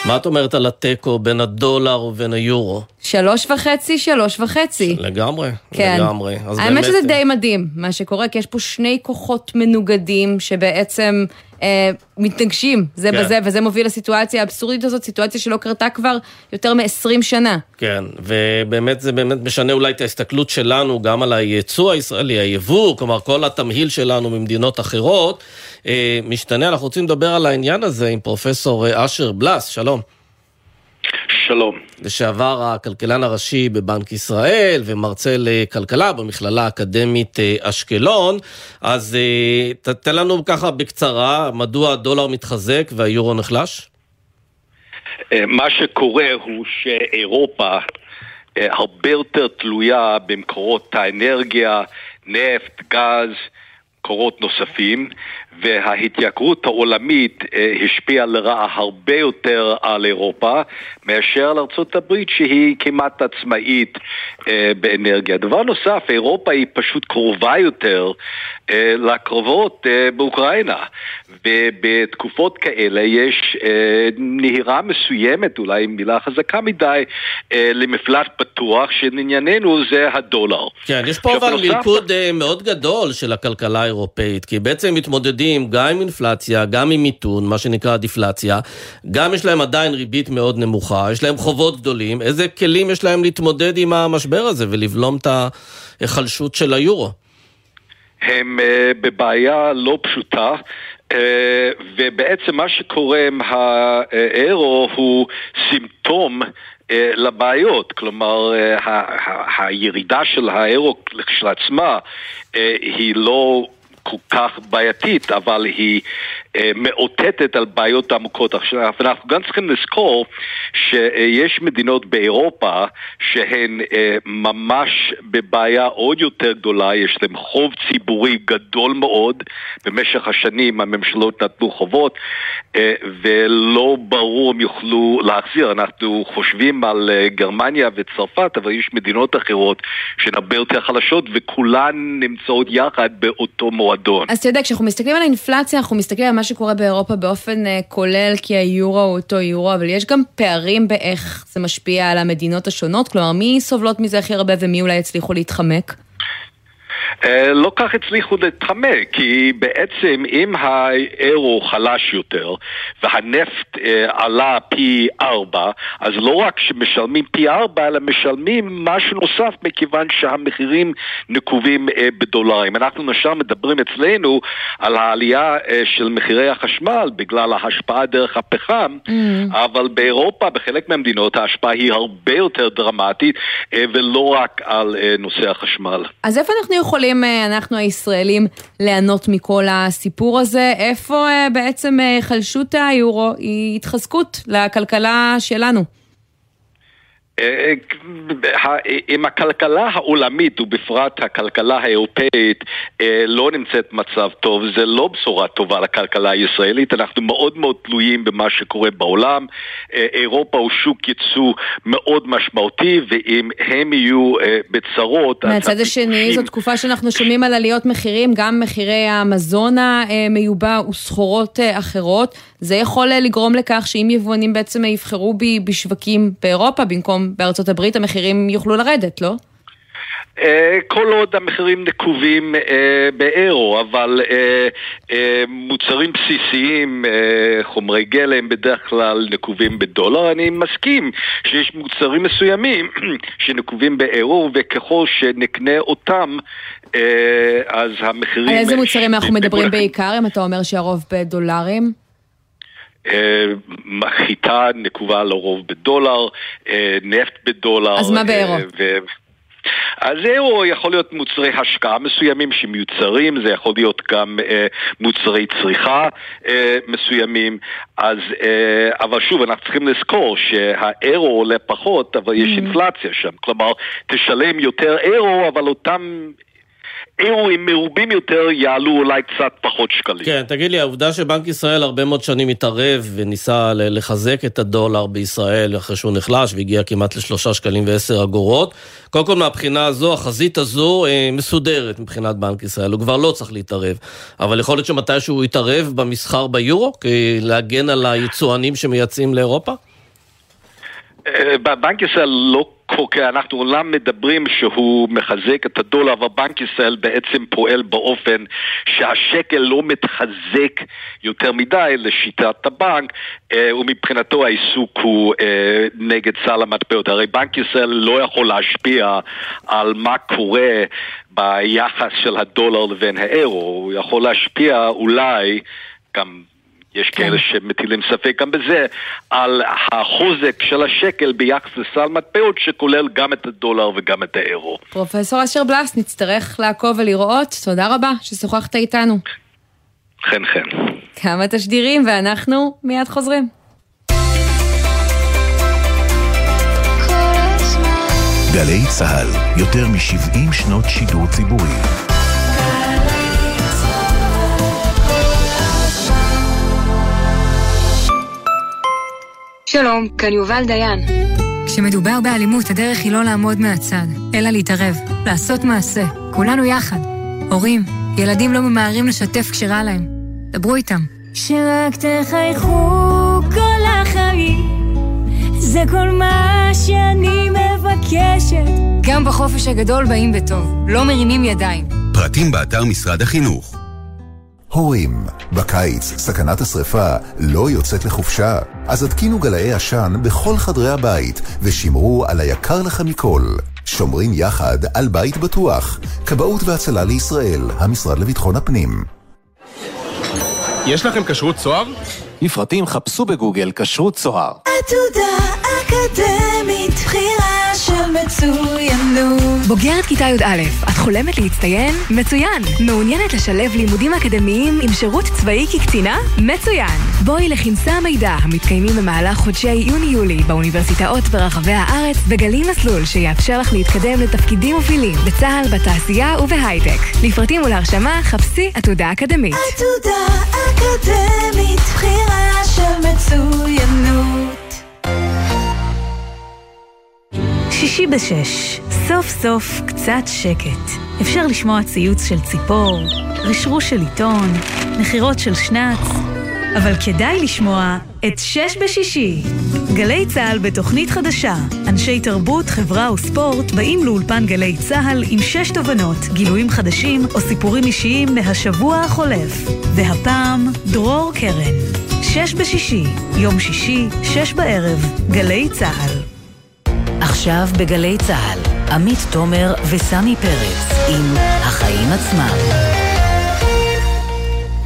מה את אומרת על הטקו בין הדולר ובין היורו? שלוש וחצי, שלוש וחצי. לגמרי, כן. לגמרי. האמת שזה די מדהים, מה שקורה, כי יש פה שני כוחות מנוגדים שבעצם אה, מתנגשים זה כן. בזה, וזה מוביל לסיטואציה האבסורדית הזאת, סיטואציה שלא קרתה כבר יותר מ-עשרים שנה. כן, ובאמת זה באמת משנה אולי את ההסתכלות שלנו גם על הייצוא הישראלי, היבוא, כלומר כל התמהיל שלנו ממדינות אחרות, אה, משתנה. אנחנו רוצים לדבר על העניין הזה עם פרופסור אשר בלס, שלום. שלום. לשעבר הכלכלן הראשי בבנק ישראל ומרצה לכלכלה במכללה האקדמית אשקלון. אז תתן לנו ככה בקצרה מדוע הדולר מתחזק והיורו נחלש? מה שקורה הוא שאירופה הרבה יותר תלויה במקורות האנרגיה, נפט, גז, מקורות נוספים, וההתייקרות העולמית השפיעה לרעה הרבה יותר על אירופה מאשר על ארצות הברית שהיא כמעט עצמאית באנרגיה. דבר נוסף, אירופה היא פשוט קרובה יותר לקרובות באוקראינה, ובתקופות כאלה יש נהירה מסוימת, אולי מילה חזקה מדי, למפלט פתוח שענייננו זה הדולר. כן, יש פה אבל מלכוד מאוד גדול של הכלכלה האירופאית, כי בעצם מתמודדים גם עם אינפלציה, גם עם מיתון, מה שנקרא דיפלציה, גם יש להם עדיין ריבית מאוד נמוכה, יש להם חובות גדולים, איזה כלים יש להם להתמודד עם המשבר הזה ולבלום את ההיחלשות של היורו? הם בבעיה לא פשוטה, ובעצם מה שקורה עם האירו הוא סימפטום לבעיות, כלומר הירידה של האירו כשלעצמה היא לא כל כך בעייתית, אבל היא אה, מאותתת על בעיות עמוקות. עכשיו, אנחנו גם צריכים לזכור שיש מדינות באירופה שהן אה, ממש בבעיה עוד יותר גדולה, יש להם חוב ציבורי גדול מאוד, במשך השנים הממשלות נתנו חובות, אה, ולא ברור הם יוכלו להחזיר. אנחנו חושבים על אה, גרמניה וצרפת, אבל יש מדינות אחרות שהן הרבה יותר חלשות, וכולן נמצאות יחד באותו מועד. אז אתה יודע, כשאנחנו מסתכלים על האינפלציה, אנחנו מסתכלים על מה שקורה באירופה באופן כולל, כי היורו הוא אותו יורו, אבל יש גם פערים באיך זה משפיע על המדינות השונות, כלומר, מי סובלות מזה הכי הרבה ומי אולי הצליחו להתחמק? לא כך הצליחו להתחמק, כי בעצם אם האירו חלש יותר והנפט עלה פי ארבע, אז לא רק שמשלמים פי ארבע, אלא משלמים משהו נוסף מכיוון שהמחירים נקובים בדולרים. אנחנו נשאר מדברים אצלנו על העלייה של מחירי החשמל בגלל ההשפעה דרך הפחם, אבל באירופה, בחלק מהמדינות, ההשפעה היא הרבה יותר דרמטית ולא רק על נושא החשמל. אז איפה אנחנו יכולים אנחנו הישראלים ליהנות מכל הסיפור הזה? איפה בעצם חלשות היורו היא התחזקות לכלכלה שלנו? אם הכלכלה העולמית ובפרט הכלכלה האירופאית לא נמצאת מצב טוב, זה לא בשורה טובה לכלכלה הישראלית. אנחנו מאוד מאוד תלויים במה שקורה בעולם. אירופה הוא שוק ייצוא מאוד משמעותי, ואם הם יהיו בצרות... מהצד השני, זו תקופה שאנחנו שומעים על עליות מחירים, גם מחירי המזון המיובא וסחורות אחרות. זה יכול לגרום לכך שאם יבואנים בעצם יבחרו בי בשווקים באירופה במקום בארצות הברית, המחירים יוכלו לרדת, לא? כל עוד המחירים נקובים באירו, אבל מוצרים בסיסיים, חומרי גלם בדרך כלל נקובים בדולר. אני מסכים שיש מוצרים מסוימים שנקובים באירו, וככל שנקנה אותם אז המחירים... על איזה מוצרים אנחנו מדברים בעיקר, אם אתה אומר שהרוב בדולרים? חיטה נקובה לרוב בדולר, נפט בדולר. אז מה באירו? אז אירו יכול להיות מוצרי השקעה מסוימים שמיוצרים, זה יכול להיות גם אה, מוצרי צריכה אה, מסוימים, אז, אה, אבל שוב, אנחנו צריכים לזכור שהאירו עולה פחות, אבל יש אינפלציה שם, כלומר, תשלם יותר אירו, אבל אותם... אירועים מרובים יותר יעלו אולי קצת פחות שקלים. כן, תגיד לי, העובדה שבנק ישראל הרבה מאוד שנים התערב וניסה לחזק את הדולר בישראל אחרי שהוא נחלש והגיע כמעט לשלושה שקלים ועשר אגורות, קודם כל מהבחינה הזו, החזית הזו מסודרת מבחינת בנק ישראל, הוא כבר לא צריך להתערב, אבל יכול להיות שמתי שהוא יתערב במסחר ביורו, כי להגן על היצואנים שמייצאים לאירופה? בבנק ישראל לא קוקה, אנחנו עולם מדברים שהוא מחזק את הדולר, אבל בנק ישראל בעצם פועל באופן שהשקל לא מתחזק יותר מדי לשיטת הבנק, ומבחינתו העיסוק הוא נגד סל המטבעות. הרי בנק ישראל לא יכול להשפיע על מה קורה ביחס של הדולר לבין האירו, הוא יכול להשפיע אולי גם... יש כאלה שמטילים ספק גם בזה, על החוזק של השקל ביחס לסל מטבעות שכולל גם את הדולר וגם את האירו. פרופסור אשר בלס, נצטרך לעקוב ולראות. תודה רבה ששוחחת איתנו. חן חן. כמה תשדירים ואנחנו מיד חוזרים. גלי צהל, יותר מ-שבעים שנות שידור ציבורי. שלום, כאן יובל דיין. כשמדובר באלימות, הדרך היא לא לעמוד מהצד, אלא להתערב, לעשות מעשה, כולנו יחד. הורים, ילדים לא ממהרים לשתף כשרע להם. דברו איתם. שרק תחייכו כל החיים, זה כל מה שאני מבקשת. גם בחופש הגדול באים בטוב, לא מרימים ידיים. פרטים באתר משרד החינוך. הורים, בקיץ סכנת השריפה לא יוצאת לחופשה, אז התקינו גלאי עשן בכל חדרי הבית ושימרו על היקר לכם מכל. שומרים יחד על בית בטוח. כבאות והצלה לישראל, המשרד לביטחון הפנים. יש לכם כשרות צוהר? לפרטים חפשו בגוגל כשרות צוהר. עתודה אקדמית, בחירה של מצוינות. בוגרת כיתה י' א', את חולמת להצטיין? מצוין. מעוניינת לשלב לימודים אקדמיים עם שירות צבאי כקצינה? מצוין. בואי לכנסי המידע המתקיימים במהלך חודשי יוני-יולי באוניברסיטאות ברחבי הארץ וגלים מסלול שיאפשר לך להתקדם לתפקידים מובילים בצה"ל, בתעשייה ובהייטק. לפרטים ולהרשמה חפשי עתודה אקדמית. עתודה אקדמית, בחירה של מצוינות. שישי בשש, סוף סוף קצת שקט. אפשר לשמוע ציוץ של ציפור, רשרוש של עיתון, נחירות של שנץ, אבל כדאי לשמוע את שש בשישי. גלי צהל בתוכנית חדשה. אנשי תרבות, חברה וספורט באים לאולפן גלי צהל עם שש תובנות, גילויים חדשים או סיפורים אישיים מהשבוע החולף. והפעם דרור קרן. שש בשישי, יום שישי, שש בערב, גלי צהל. עכשיו בגלי צהל, עמית תומר וסמי פרץ עם החיים עצמם.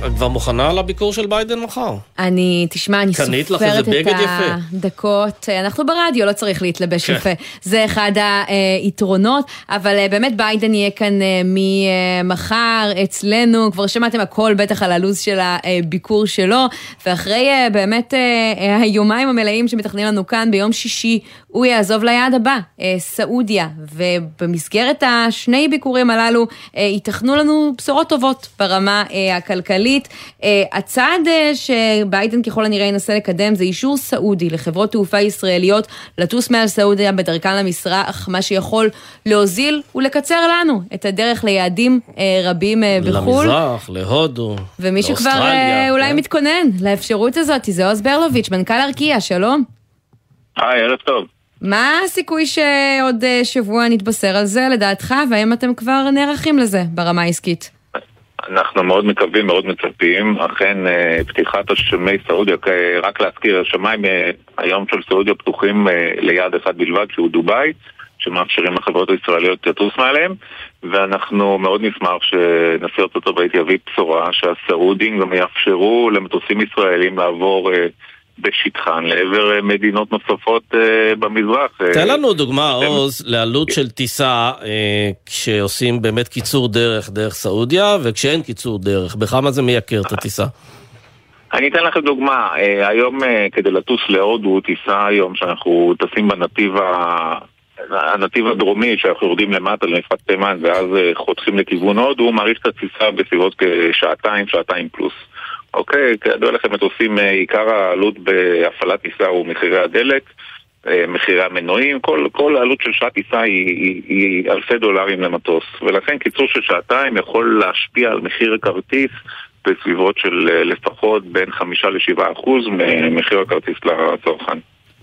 כבר מוכנה לביקור של ביידן מחר? אני, תשמע, אני סופרת את הדקות. אנחנו ברדיו, לא צריך להתלבש יפה. זה אחד היתרונות, אבל באמת ביידן יהיה כאן ממחר אצלנו, כבר שמעתם הכל בטח על הלוז של הביקור שלו, ואחרי באמת היומיים המלאים שמתכננים לנו כאן, ביום שישי הוא יעזוב ליעד הבא, סעודיה, ובמסגרת השני ביקורים הללו, ייתכנו לנו בשורות טובות ברמה הכלכלית. הצעד שביידן ככל הנראה ינסה לקדם זה אישור סעודי לחברות תעופה ישראליות לטוס מעל סעודיה בדרכן למזרח, מה שיכול להוזיל ולקצר לנו את הדרך ליעדים רבים בחול. למזרח, להודו, ומי שכבר אולי מתכונן לאפשרות הזאת, זה עוז ברלוביץ', מנכ"ל ארקיע, שלום. היי, ערב טוב. מה הסיכוי שעוד שבוע נתבשר על זה לדעתך, והאם אתם כבר נערכים לזה ברמה העסקית? אנחנו מאוד מקווים, מאוד מצפים. אכן פתיחת השמי סעודיה, רק להזכיר, השמיים היום של סעודיה פתוחים ליעד אחד בלבד, שהוא דוביי, שמאפשרים לחברות הישראליות לטוס מעליהם, ואנחנו מאוד נשמח שנשיא ארצות הברית יביא בשורה שהסעודים גם יאפשרו למטוסים ישראלים לעבור בשטחן לעבר מדינות נוספות במזרח. תן לנו דוגמה, עוז, לעלות של טיסה כשעושים באמת קיצור דרך דרך סעודיה, וכשאין קיצור דרך, בכמה זה מייקר את הטיסה? אני אתן לכם דוגמה. היום כדי לטוס להודו, טיסה היום שאנחנו טסים בנתיב ה... הנתיב הדרומי שאנחנו יורדים למטה למפרץ תימן ואז חותכים לכיוון הודו, מעריך את הטיסה בסביבות כשעתיים, שעתיים פלוס. אוקיי, כדאי לכם, מטוסים, עיקר העלות בהפעלת טיסה הוא מחירי הדלק, מחירי המנועים, כל, כל העלות של שעת טיסה היא, היא, היא אלפי דולרים למטוס, ולכן קיצור של שעתיים יכול להשפיע על מחיר הכרטיס בסביבות של לפחות בין חמישה לשבעה אחוז ממחיר הכרטיס לצרכן.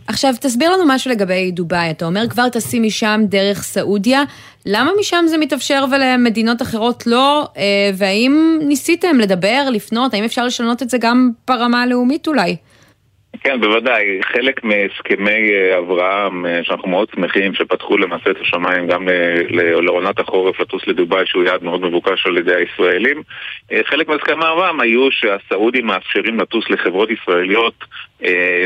עכשיו, תסביר לנו משהו לגבי דוביי. אתה אומר, כבר תשים משם דרך סעודיה. למה משם זה מתאפשר ולמדינות אחרות לא? והאם ניסיתם לדבר, לפנות? האם אפשר לשנות את זה גם ברמה הלאומית אולי? כן, בוודאי. חלק מהסכמי אברהם, שאנחנו מאוד שמחים, שפתחו למעשה את השמיים גם לעונת החורף, לטוס לדוביי, שהוא יעד מאוד מבוקש על ידי הישראלים. חלק מהסכמי אברהם היו שהסעודים מאפשרים לטוס לחברות ישראליות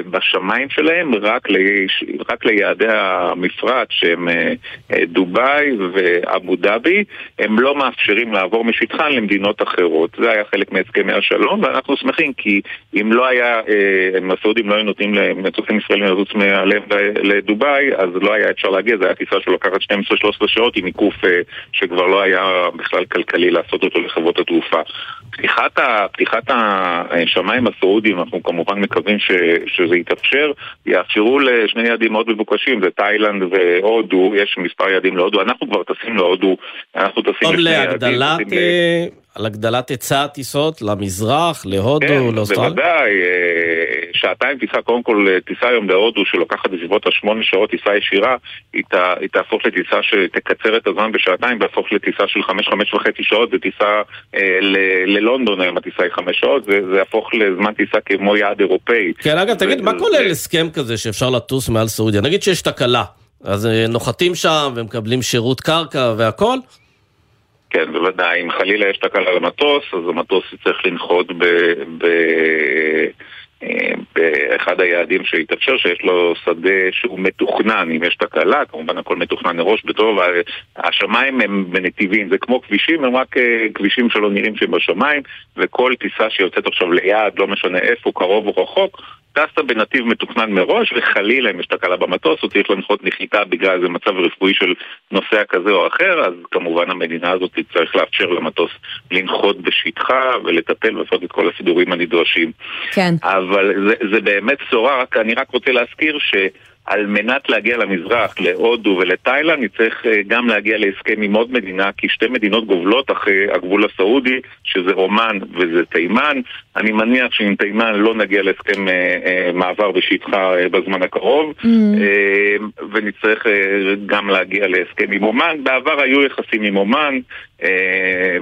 בשמיים שלהם רק, ל... רק ליעדי המפרט שהם דוביי ואבו דאבי, הם לא מאפשרים לעבור משטחן למדינות אחרות. זה היה חלק מהסכמי השלום, ואנחנו שמחים כי אם לא היה, אם הסעודים לא היו נותנים למטוסים ישראלים לרוץ מעליהם לדוביי, אז לא היה אפשר להגיע. זה היה טיסה שלוקחת שתים עשרה שלוש עשרה שעות עם עיקוף שכבר לא היה בכלל כלכלי לעשות אותו לחברות התעופה. פתיחת, ה... פתיחת השמיים הסעודים, אנחנו כמובן מקווים ש שזה יתאפשר, יאפשרו לשני יעדים מאוד מבוקשים, זה תאילנד והודו, יש מספר יעדים להודו, אנחנו כבר טסים להודו, אנחנו טסים לשני יעדים. על הגדלת היצע טיסות למזרח, להודו, כן, לאוסטרליה? בוודאי, שעתיים טיסה, קודם כל טיסה היום להודו שלוקחת בסביבות השמונה שעות טיסה ישירה, היא, תה, היא תהפוך לטיסה שתקצר את הזמן בשעתיים, והפוך לטיסה של חמש, חמש וחצי שעות, זה טיסה אה, ל- ללונדון היום, הטיסה היא חמש שעות, זה, זה הפוך לזמן טיסה כמו יעד אירופאי. כן, אגב, תגיד, מה כולל הסכם כזה שאפשר לטוס מעל סעודיה? נגיד שיש תקלה, אז נוחתים שם ומקבלים שירות קרקע והכל? כן, בוודאי. אם חלילה יש תקלה למטוס, אז המטוס צריך לנחות באחד היעדים שיתאפשר, שיש לו שדה שהוא מתוכנן. אם יש תקלה, כמובן הכל מתוכנן מראש בטוב. השמיים הם בנתיבים, זה כמו כבישים, הם רק כבישים שלא נראים שבשמיים, וכל טיסה שיוצאת עכשיו ליעד, לא משנה איפה, קרוב או רחוק, טסת בנתיב מתוכנן מראש, וחלילה אם יש תקלה במטוס, הוא צריך לנחות נחיתה בגלל איזה מצב רפואי של נוסע כזה או אחר, אז כמובן המדינה הזאת צריך לאפשר למטוס לנחות בשטחה ולטפל ולפות את כל הסידורים הנדרשים. כן. אבל זה, זה באמת צורה, רק, אני רק רוצה להזכיר ש... על מנת להגיע למזרח, להודו ולטיילנד, נצטרך גם להגיע להסכם עם עוד מדינה, כי שתי מדינות גובלות אחרי הגבול הסעודי, שזה אומן וזה תימן. אני מניח שעם תימן לא נגיע להסכם מעבר בשטחה בזמן הקרוב, ונצטרך גם להגיע להסכם עם אומן. בעבר היו יחסים עם אומן,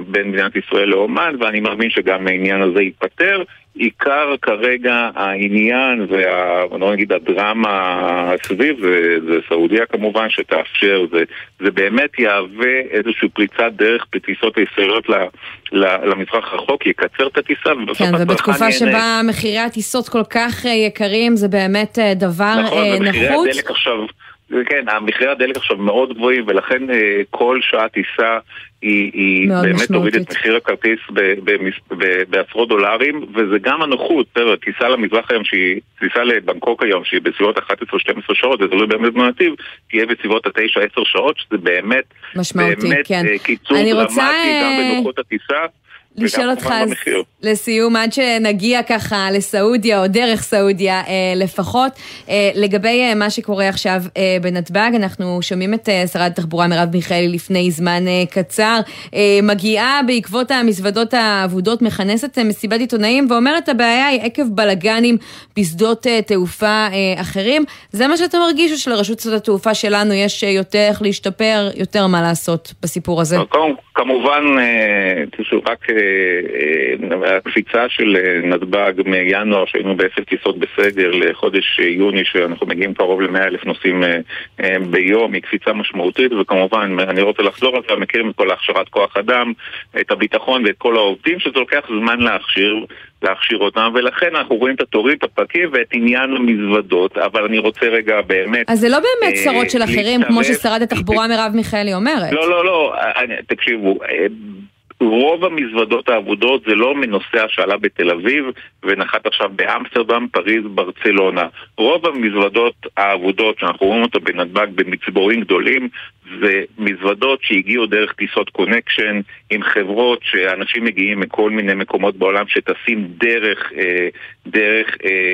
בין מדינת ישראל לאומן, ואני מאמין שגם העניין הזה ייפטר. עיקר כרגע העניין ונגיד הדרמה סביב זה, זה סעודיה כמובן שתאפשר, זה, זה באמת יהווה איזושהי פריצת דרך בטיסות הישראליות למזרח רחוק, יקצר את הטיסה. כן, ובתקופה שבה מחירי הטיסות כל כך יקרים זה באמת דבר נכון, נחוץ. נכון, ומחירי הדלק עכשיו... כן, המחירי הדלק עכשיו מאוד גבוהים, ולכן כל שעה טיסה היא, היא באמת הוריד את מחיר הכרטיס בעשרות דולרים, וזה גם הנוחות, טיסה למזרח היום, שהיא, טיסה לבנקוק היום, שהיא בסביבות אחת עשרה שתים עשרה שעות, זה לא באמת נתיב, תהיה בסביבות תשע עשר שעות, שזה באמת, באמת כן. קיצור דרמטי רוצה... גם בנוחות הטיסה. לשאול אותך לסיום, עד שנגיע ככה לסעודיה או דרך סעודיה לפחות, לגבי מה שקורה עכשיו בנתב"ג, אנחנו שומעים את שרת התחבורה מרב מיכאלי לפני זמן קצר, מגיעה בעקבות המזוודות האבודות, מכנסת מסיבת עיתונאים ואומרת הבעיה היא עקב בלגנים בשדות תעופה אחרים. זה מה שאתה מרגיש שלרשות שדות התעופה שלנו יש יותר איך להשתפר, יותר מה לעשות בסיפור הזה? כמובן, רק הקפיצה של נתב"ג מינואר שהיינו בעשר טיסות בסגר לחודש יוני שאנחנו מגיעים קרוב ל-מאה אלף נוסעים ביום היא קפיצה משמעותית, וכמובן אני רוצה לחזור על זה, מכירים את כל ההכשרת כוח אדם, את הביטחון ואת כל העובדים שזה לוקח זמן להכשיר להכשיר אותם, ולכן אנחנו רואים את התורים, את הפקים ואת עניין המזוודות. אבל אני רוצה רגע באמת... אז זה לא באמת שרות של אחרים כמו ששרת התחבורה מרב מיכאלי אומרת. לא, לא, לא, תקשיבו, רוב המזוודות האבודות זה לא מנוסע שעלה בתל אביב ונחת עכשיו באמסטרדם, פריז, ברצלונה. רוב המזוודות האבודות שאנחנו רואים אותה בנתב"ג במצבורים גדולים זה מזוודות שהגיעו דרך טיסות קונקשן עם חברות שאנשים מגיעים מכל מיני מקומות בעולם שטסים דרך, דרך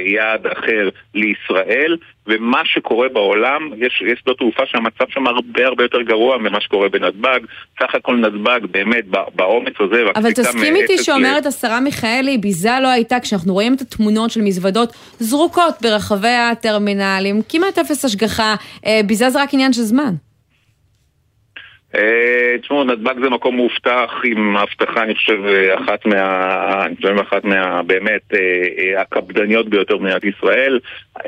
יעד אחר לישראל. ומה שקורה בעולם, יש, יש שדות תעופה שהמצב שם הרבה הרבה יותר גרוע ממה שקורה בנתב"ג. סך הכל נתב"ג באמת באומץ הזה. אבל תסכים איתי שאומרת השרה מיכאלי, ביזה לא הייתה כשאנחנו רואים את התמונות של מזוודות זרוקות ברחבי הטרמינלים, כמעט אפס השגחה, ביזה זה רק עניין של זמן. תשמעו, נתב"ג זה מקום מובטח עם הבטחה, אני חושב, אחת מה, אני חושב, אחת מה, באמת, הקפדניות ביותר במדינת ישראל.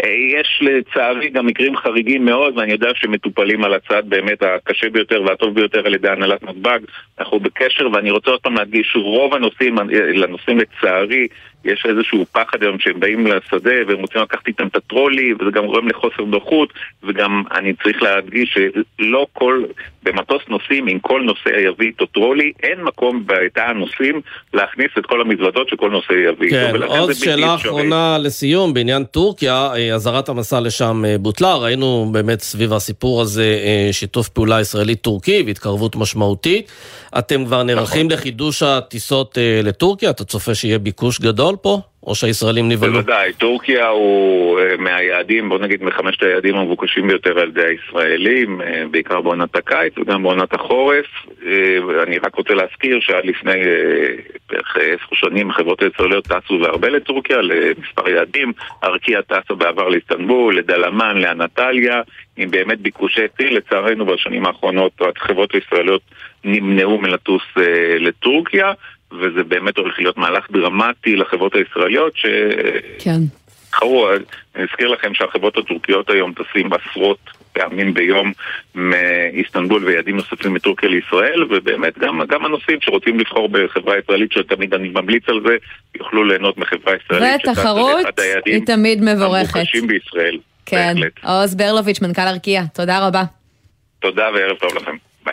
יש לצערי גם מקרים חריגים מאוד, ואני יודע שמטופלים על הצד באמת הקשה ביותר והטוב ביותר על ידי הנהלת נתב"ג. אנחנו בקשר, ואני רוצה עוד פעם להדגיש, רוב הנושאים, לנושאים לצערי, יש איזשהו פחד היום שהם באים לשדה והם רוצים לקחת איתם את הטרולי, וזה גם גורם לחוסר דוחות, וגם אני צריך להדגיש שלא כל, במטוס נוסעים, אם כל נוסע יביא איתו טרולי, אין מקום בתא הנוסעים להכניס את כל המזוודות שכל נוסע יביא. כן, עוד שאלה אחרונה לסיום, בעניין טורקיה, הזרת המסע לשם בוטלה, ראינו באמת סביב הסיפור הזה שיתוף פעולה ישראלית-טורקי והתקרבות משמעותית, אתם כבר נערכים לחידוש הטיסות לטורקיה, אתה צופה שיהיה ביקוש גדול פה, או שהישראלים נבלו? בוודאי, טורקיה הוא מהיעדים, בוא נגיד מחמשת היעדים המבוקשים ביותר על ידי הישראלים, בעיקר בעונת הקיץ וגם בעונת החורף. אני רק רוצה להזכיר שעד לפני בערך עשר שנים החברות הישראליות טסו והרבה לטורקיה למספר יעדים, ארקיע טסה בעבר לאיסטנבול, לדלמן, לאנטליה, עם באמת ביקושי טיל. לצערנו בשנים האחרונות החברות הישראליות נמנעו מלטוס לטורקיה, וזה באמת הולך להיות מהלך דרמטי לחברות הישראליות ש... כן. חרו, אני אזכיר לכם שהחברות הטורקיות היום טסים עשרות פעמים ביום מאיסטנבול ויעדים נוספים מטורקיה לישראל, ובאמת גם, גם הנושאים שרוצים לבחור בחברה ישראלית, שתמיד אני ממליץ על זה, יוכלו ליהנות מחברה ישראלית. והתחרות היא תמיד מבורכת. המבוקשים בישראל. כן. בהחלט. אוז ברלוביץ', מנכ"ל ארקיע. תודה רבה. תודה וערב טוב לכם. ביי.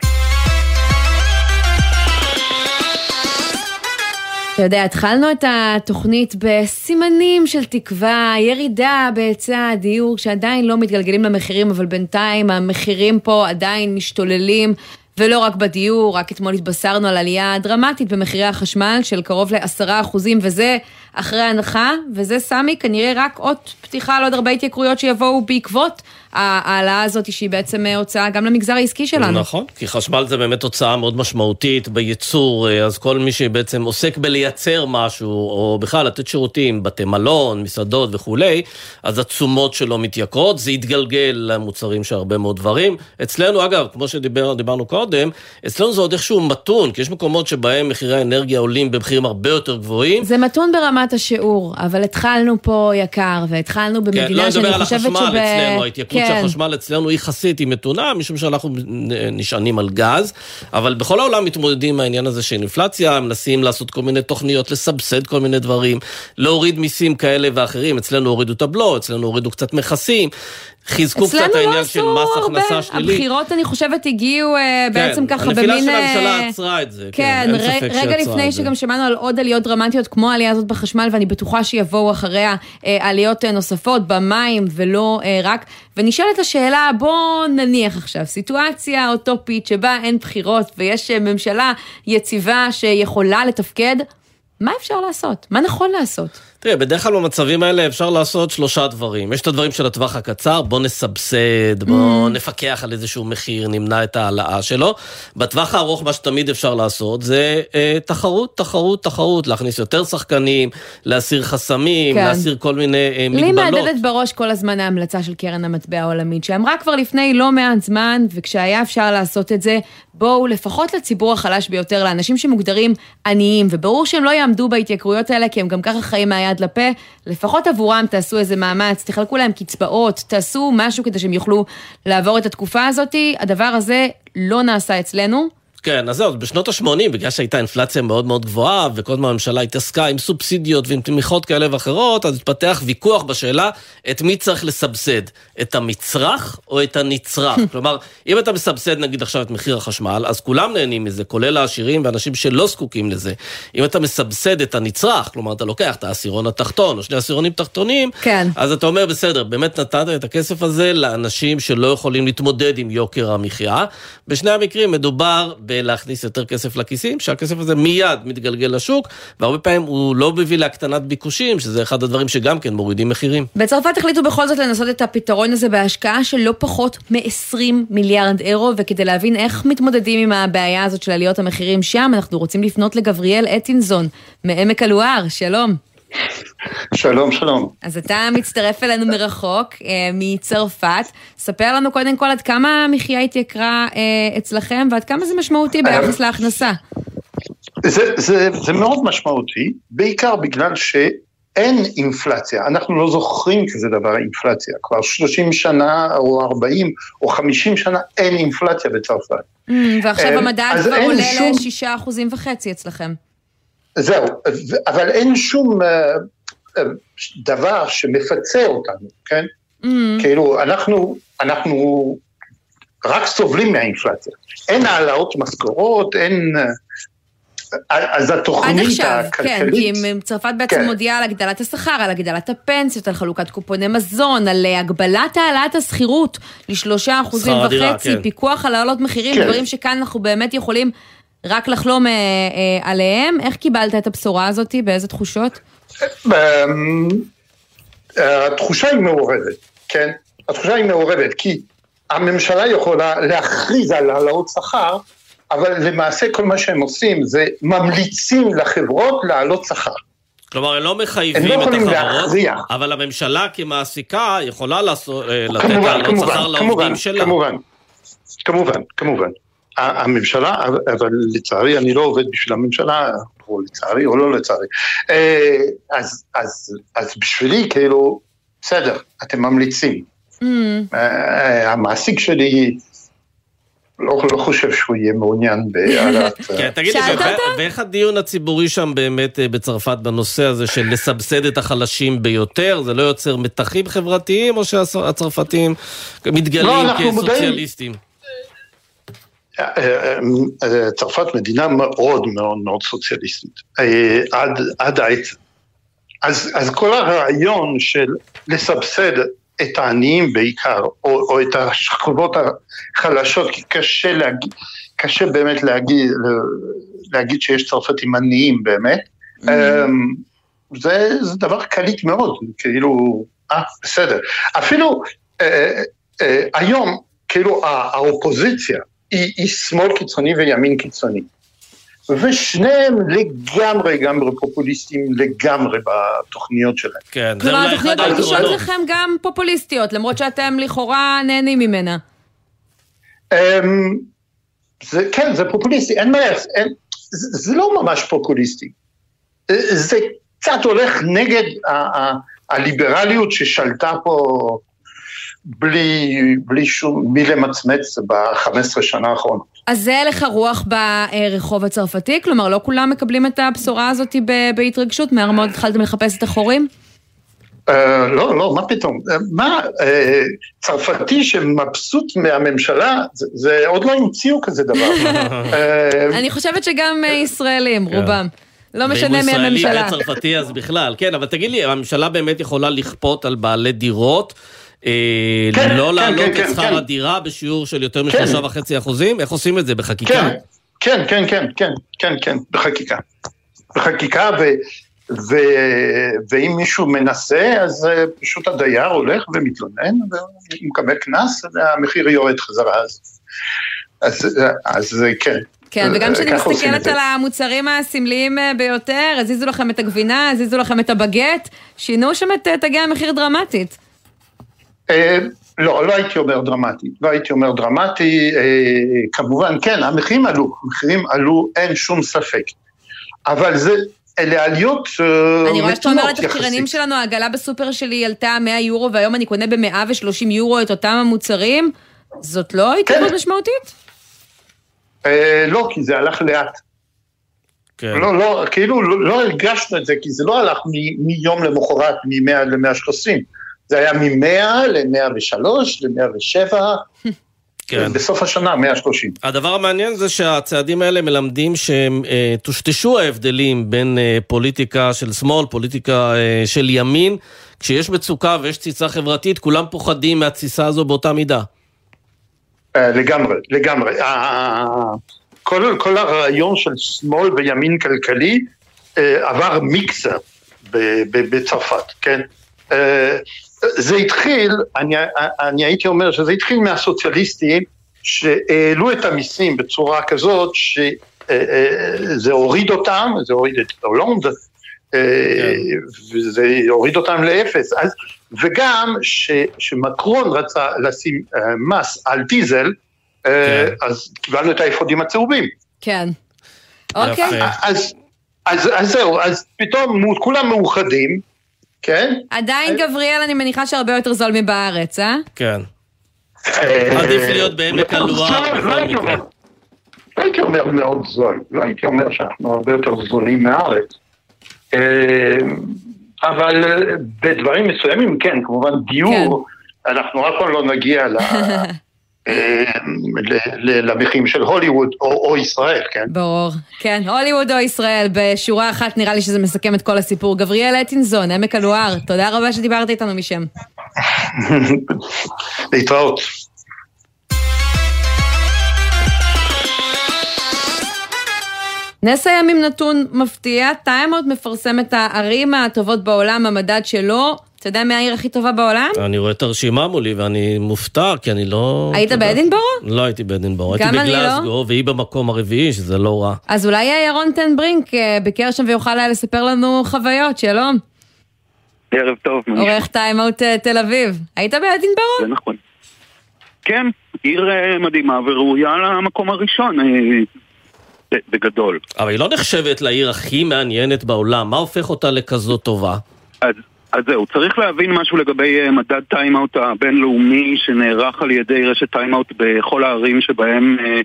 אתה יודע, התחלנו את התוכנית בסימנים של תקווה, ירידה בהיצע הדיור, שעדיין לא מתגלגלים למחירים, אבל בינתיים המחירים פה עדיין משתוללים, ולא רק בדיור, רק אתמול התבשרנו על עלייה דרמטית במחירי החשמל של קרוב לעשרה אחוזים, וזה אחרי הנחה, וזה סמי, כנראה רק עוד פתיחה על עוד הרבה התייקרויות שיבואו בעקבות ההעלאה הזאת שהיא בעצם הוצאה גם למגזר העסקי שלנו. נכון, כי חשמל זה באמת הוצאה מאוד משמעותית בייצור, אז כל מי שבעצם עוסק בלייצר משהו, או בכלל לתת שירותים, בתי מלון, מסעדות וכולי, אז התשומות שלו מתייקרות, זה יתגלגל למוצרים שהרבה מאוד דברים. אצלנו, אגב, כמו שדיברנו קודם, אצלנו זה עוד איכשהו מתון, כי יש מקומות שבהם מחירי האנרגיה עולים במחירים הרבה יותר גבוהים. זה מתון ברמת השיעור, אבל התחלנו פה יקר, והתחלנו במדינה שאני חושבת שב... שהחשמל אצלנו היא חסית, היא מתונה, משום שאנחנו נשענים על גז, אבל בכל העולם מתמודדים עם העניין הזה של אינפלציה, מנסים לעשות כל מיני תוכניות, לסבסד כל מיני דברים, להוריד מיסים כאלה ואחרים, אצלנו הורידו טבלו, אצלנו הורידו קצת מכסים, חיזקו קצת העניין של מס הכנסה שלילי. הבחירות, אני חושבת, הגיעו בעצם ככה במין... הנפילה של הממשלה עצרה את זה. כן, רגע לפני שגם שמענו על עוד עליות דרמטיות, כמו העלייה הזאת בחשמל, ואני בטוחה שיבואו אחריה עליות נוספות במים, ולא רק. ונשאלת השאלה, בוא נניח עכשיו, סיטואציה אוטופית שבה אין בחירות, ויש ממשלה יציבה שיכולה לתפקד, מה אפשר לעשות? מה נכון לעשות? תראה, בדרך כלל במצבים האלה אפשר לעשות שלושה דברים. יש את הדברים של הטווח הקצר, בוא נסבסד, בוא נפקח על איזשהו מחיר, נמנע את העלאה שלו. בטווח הארוך, מה שתמיד אפשר לעשות, זה אה, תחרות, תחרות, תחרות, להכניס יותר שחקנים, להסיר חסמים, כן. להסיר כל מיני אה, מגבלות. לי מעדדת בראש כל הזמן ההמלצה של קרן המטבע העולמית, שאמרה כבר לפני לא מעט זמן, וכשהיה אפשר לעשות את זה, בואו לפחות לציבור החלש ביותר, לאנשים שמוגדרים עניים, וברור שהם לא יעמדו בהתייקרויות האלה, כי הם גם ככה חיים מהיד לפה, לפחות עבורם תעשו איזה מאמץ, תחלקו להם קצבאות, תעשו משהו כדי שהם יוכלו לעבור את התקופה הזאת, הדבר הזה לא נעשה אצלנו, כן, אז זהו, בשנות ה-שמונים, בגלל שהייתה אינפלציה מאוד מאוד גבוהה, וכל מה הממשלה התעסקה עם סובסידיות ועם תמיכות כאלה ואחרות, אז התפתח ויכוח בשאלה את מי צריך לסבסד, את המצרך או את הנצרך. כלומר, אם אתה מסבסד, נגיד עכשיו את מחיר החשמל, אז כולם נהנים מזה, כולל העשירים ואנשים שלא זקוקים לזה. אם אתה מסבסד את הנצרך, כלומר, אתה לוקח את העשירון התחתון, או שני עשירונים תחתונים, כן. אז אתה אומר, בסדר, באמת נתת את הכסף הזה לאנשים שלא יכולים להתמודד עם יוקר המחיה. בשני המקרים מדובר להכניס יותר כסף לכיסים, שהכסף הזה מיד מתגלגל לשוק, והרבה פעמים הוא לא מביא להקטנת ביקושים, שזה אחד הדברים שגם כן מורידים מחירים. בצרפת החליטו בכל זאת לנסות את הפתרון הזה בהשקעה של לא פחות מ-עשרים מיליארד אירו, וכדי להבין איך מתמודדים עם הבעיה הזאת של עליות המחירים שם, אנחנו רוצים לפנות לגבריאל אדינזון, מעמק הלואר, שלום. שלום, שלום. אז אתה מצטרף אלינו מרחוק, מצרפת. ספר לנו קודם כל עד כמה המחיה התייקרה אצלכם, ועד כמה זה משמעותי ביחס להכנסה. זה, זה, זה מאוד משמעותי, בעיקר בגלל שאין אינפלציה. אנחנו לא זוכרים כזה דבר אינפלציה. כבר שלושים שנה או ארבעים או חמישים שנה אין אינפלציה בצרפת. ועכשיו המדד כבר עולה ל-שישה אחוזים וחצי אצלכם. זהו, אבל אין שום דבר שמפצה אותנו, כן? כאילו, אנחנו, אנחנו רק סובלים מהאינפלציה. אין העלאות משכורות, אין... אז התוכנית הכלכלית... כן, כי צרפת בעצם מודיעה על הגדלת השכר, על הגדלת הפנסיות, על חלוקת קופוני מזון, על הגבלת העלאת השכירות לשלושה אחוזים וחצי, פיקוח על העלות מחירים, דברים שכאן אנחנו באמת יכולים... רק לחלום אה, אה, עליהם. איך קיבלת את הבשורה הזאת? באיזה תחושות? התחושה היא מעורבת, כן? התחושה היא מעורבת, כי הממשלה יכולה להכריז על העלאות שכר, אבל למעשה כל מה שהם עושים זה ממליצים לחברות להעלות שכר. כלומר, הם לא מחייבים את החברות, אבל הממשלה כמעסיקה יכולה לתת העלאות שכר לעובדים שלה. כמובן, כמובן, כמובן. הממשלה, אבל לצערי, אני לא עובד בשביל הממשלה, או לצערי, או לא לצערי. אז, אז, אז בשבילי, כאילו, בסדר, אתם ממליצים. המעסיק שלי לא חושב שהוא יהיה מעוניין בעלת... תגיד לי, ואיך הדיון הציבורי שם באמת בצרפת בנושא הזה של לסבסד את החלשים ביותר? זה לא יוצר מתחים חברתיים, או שהצרפתים מתגלים כסוציאליסטים? צרפת מדינה מאוד מאוד מאוד סוציאליסטית, עד, עד העצם. אז, אז כל הרעיון של לסבסד את העניים בעיקר, או, או את השכבות החלשות, כי קשה, להג... קשה באמת להגיד, להגיד שיש צרפתים עניים באמת, mm-hmm. זה, זה דבר קליט מאוד, כאילו, אה, בסדר. אפילו... היום, כאילו, האופוזיציה היא שמאל קיצוני וימין קיצוני. ושניהם לגמרי, לגמרי פופוליסטים, לגמרי בתוכניות שלהם. כן. כלומר, התוכניות הרגישות לכם גם פופוליסטיות, למרות שאתם לכאורה נהנים ממנה. כן, זה פופוליסטי, אין מה, זה לא ממש פופוליסטי. זה קצת הולך נגד הליברליות ששלטה פה בלי שום מי למצמץ ב-חמש עשרה שנה האחרונות. אז זה הלך הרוח ברחוב הצרפתי? כלומר, לא כולם מקבלים את הבשורה הזאת בהתרגשות? מהר מאוד התחלתם לחפש את החורים? לא, לא, מה פתאום? מה, צרפתי שמבסוט מהממשלה, זה עוד לא המציאו כזה דבר. אני חושבת שגם ישראלים, רובם. לא משנה מהממשלה. ואם ישראלי וצרפתי אז בכלל, כן, אבל תגיד לי, הממשלה באמת יכולה לכפות על בעלי דירות, לא לעלות את שכר הדירה בשיעור של יותר משלושה וחצי אחוזים? איך עושים את זה? בחקיקה? כן, כן, כן, כן, כן, כן, בחקיקה. בחקיקה ו... ואם מישהו מנסה, אז פשוט הדייר הולך ומתלונן, ומקבל כנס, והמחיר יורד חזרה. אז כן. כן, וגם כשאני מסתכלת על המוצרים הסמליים ביותר, הזיזו לכם את הגבינה, הזיזו לכם את הבגט, שינו שם את תגי המחיר דרמטית. לא, לא הייתי אומר דרמטית, לא הייתי אומר דרמטי, כמובן, כן, המחירים עלו, המחירים עלו, אין שום ספק. אבל זה... אלה עליות מתנות יחסית. אני רואה שאתה אומרת, הקירנים שלנו, העגלה בסופר שלי עלתה מאה יורו, והיום אני קונה ב-מאה ושלושים יורו את אותם המוצרים, זאת לא התאמות משמעותית? לא, כי זה הלך לאט. לא, לא, כאילו לא הרגשנו את זה, כי זה לא הלך מיום למחרת, מ-מאה ל-מאה ושלושים. זה היה מ-מאה ל-מאה ושלוש, ל-מאה ושבע, בסוף השנה, מאה ושלושים. הדבר המעניין זה שהצעדים האלה מלמדים שהם תושטשו ההבדלים בין פוליטיקה של שמאל, פוליטיקה של ימין, כשיש מצוקה ויש ציצה חברתית, כולם פוחדים מהציסה הזו באותה מידה. לגמרי, לגמרי. כל הרעיון של שמאל וימין כלכלי עבר מיקסה בצרפת, כן? זה התחיל, אני, אני הייתי אומר שזה התחיל מהסוציאליסטים שהעלו את המיסים בצורה כזאת שזה הוריד אותם, זה הוריד את הולנד, וזה הוריד אותם לאפס. אז, וגם ש, שמקרון רצה לשים מס על דיזל, אז קיבלנו את האפודים הצהובים. כן. אוקיי. אז, אז, אז זהו, אז פתאום כולם מאוחדים, כן? עדיין גבריאל, אני מניחה שהרבה יותר זול מבארץ, אה? כן. עדיף להיות בעמק הלואר. לא הייתי אומר מאוד זול, לא הייתי אומר שאנחנו הרבה יותר זולים מארץ. אבל בדברים מסוימים, כן, כמובן דיור, אנחנו רק לא נגיע למחירים של הוליווד או ישראל, כן? ברור, כן, הוליווד או ישראל, בשורה אחת נראה לי שזה מסכם את כל הסיפור. גבריאל אדינזון, עמק הלואר, תודה רבה שדיברת איתנו משם. להתראות. נס הימים נתון מפתיע, טיימאוט מפרסם את הערים הטובות בעולם, המדד שלו, אתה יודע מה העיר הכי טובה בעולם? אני רואה את הרשימה מולי ואני מופתע, כי אני לא... היית באדינבורו? לא הייתי באדינבורו, הייתי בגלזגו, והיא במקום הרביעי, שזה לא רע. אז אולי ירון טן ברינק ביקר שם ויוכל היה לספר לנו חוויות, שלום. ערב טוב. עורך טיימאוט תל אביב. היית באדינבורו? זה נכון. כן, עיר מדהימה וראויה למקום הראשון. בגדול. אבל היא לא נחשבת לעיר הכי מעניינת בעולם. מה הופך אותה לכזו טובה? אז, אז זהו, צריך להבין משהו לגבי מדד טיימאוט הבינלאומי שנערך על ידי רשת טיימאוט בכל הערים שבהם אה,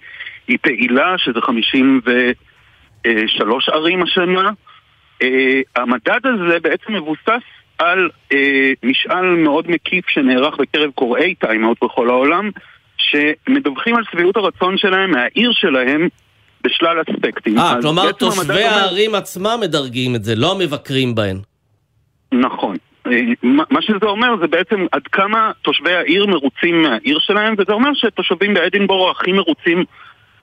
היא פעילה, שזה חמישים ושלוש ערים השנה. אה, המדד הזה בעצם מבוסס על אה, משאל מאוד מקיף שנערך בקרב קוראי טיימאוט בכל העולם, שמדווחים על סביעות הרצון שלהם, מהעיר שלהם, בשלל אספקטים. אה, כלומר, תושבי הערים עצמם מדרגים את זה, לא המבקרים בהן. נכון. מה שזה אומר זה בעצם עד כמה תושבי העיר מרוצים מהעיר שלהם, וזה אומר שתושבים באדינבורו הכי מרוצים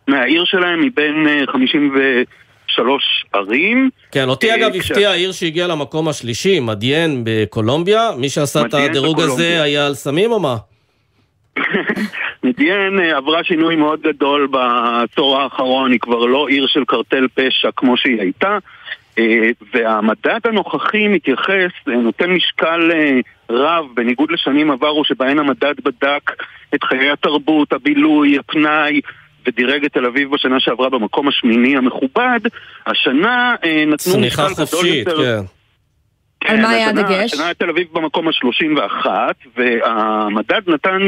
מהעיר שלהם מבין חמישים ושלוש ערים. כן, אותי אגב הפתיע העיר שהגיעה למקום השלישי, מדיין בקולומביה. מי שעשה את הדירוג הזה היה על סמים או מה? מדיין עברה שינוי מאוד גדול בעשור האחרון, היא כבר לא עיר של קרטל פשע כמו שהיא הייתה, והמדד הנוכחי מתייחס, נותן משקל רב, בניגוד לשנים עברו שבהן המדד בדק את חיי התרבות, הבילוי, הפנאי, ודירג את תל אביב בשנה שעברה במקום השמיני המכובד. השנה נתנו צניחה חופשית, כן. על מה היה דגש? השנה תל אביב במקום ה-שלושים ואחת, והמדד נתן,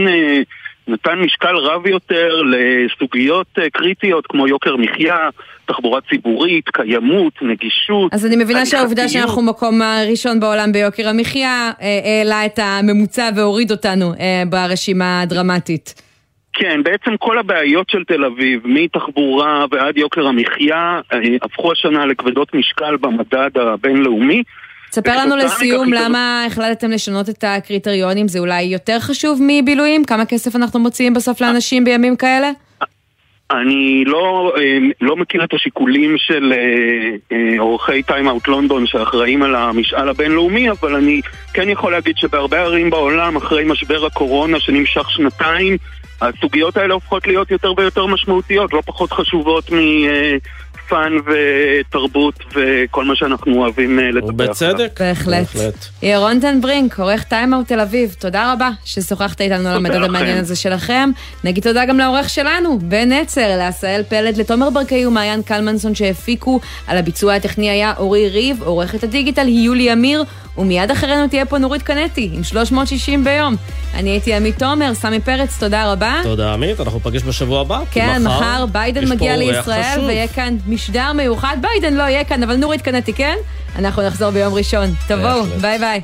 נתן משקל רב יותר לסוגיות קריטיות כמו יוקר מחיה, תחבורה ציבורית, קיימות, נגישות. אז אני מבינה שהעובדה שאנחנו מקום הראשון בעולם ביוקר המחיה, העלה את הממוצע והוריד אותנו ברשימה הדרמטית. כן, בעצם כל הבעיות של תל אביב, מתחבורה ועד יוקר המחיה, הפכו השנה לכבדות משקל במדד הבינלאומי. תספר לנו לסיום למה החלטתם לשנות את הקריטריונים, זה אולי יותר חשוב מבילויים? כמה כסף אנחנו מוציאים בסוף לאנשים בימים כאלה? אני לא, לא מכיר את השיקולים של עורכי טיימאוט לונדון שאחראים על המשאל הבינלאומי, אבל אני כן יכול להגיד שבהרבה ערים בעולם, אחרי משבר הקורונה שנמשך שנתיים, הסוגיות האלה הופכות להיות יותר ויותר משמעותיות, לא פחות חשובות מ... פן ותרבות וכל מה שאנחנו אוהבים לדבר. ובצדק. בהחלט. ירון טן ברינק, עורך טיימאוט תל אביב, תודה רבה ששוחחת איתנו על המדד המעניין הזה שלכם. נגיד תודה גם לעורך שלנו, בן עצר, להסאל פלד, לתומר ברקאי ומעיין קלמנסון שהפיקו. על הביצוע הטכני היה אורי ריב, עורכת הדיגיטל היא יולי אמיר, ומיד אחרינו תהיה פה נורית קנטי עם שלוש מאות שישים ביום. אני הייתי עמית תומר, סמי פרץ, תודה רבה. תודה עמית, אנחנו נפגש בשבוע הבא. כן, מחר ביידן מגיע לישראל ויהיה כאן משדר מיוחד. ביידן לא יהיה כאן, אבל נורית קנטי כן. אנחנו נחזור ביום ראשון. תבואו, ביי ביי.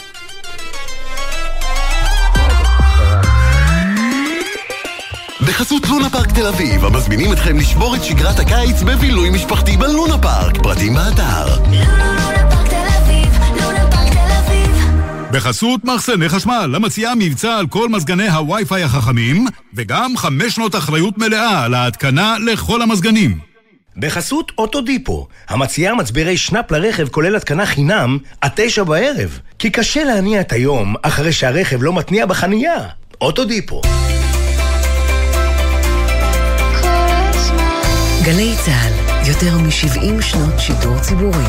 בחסות לונה פארק תל אביב, המזמינים אתכם לשבור את שגרת הקיץ בבילוי משפחתי בלונה פארק. פרטים באתר. בחסות מחסני חשמל, המציעה מבצע על כל מזגני הווי-פיי החכמים, וגם חמש שנות אחריות מלאה על ההתקנה לכל המזגנים. בחסות אוטו דיפו, המציעה מצברי שנאפ לרכב כולל התקנה חינם עד תשע בערב, כי קשה להניע את היום אחרי שהרכב לא מתניע בחנייה. אוטו דיפו. גלי צהל, יותר מ-שבעים שנות שידור ציבורי.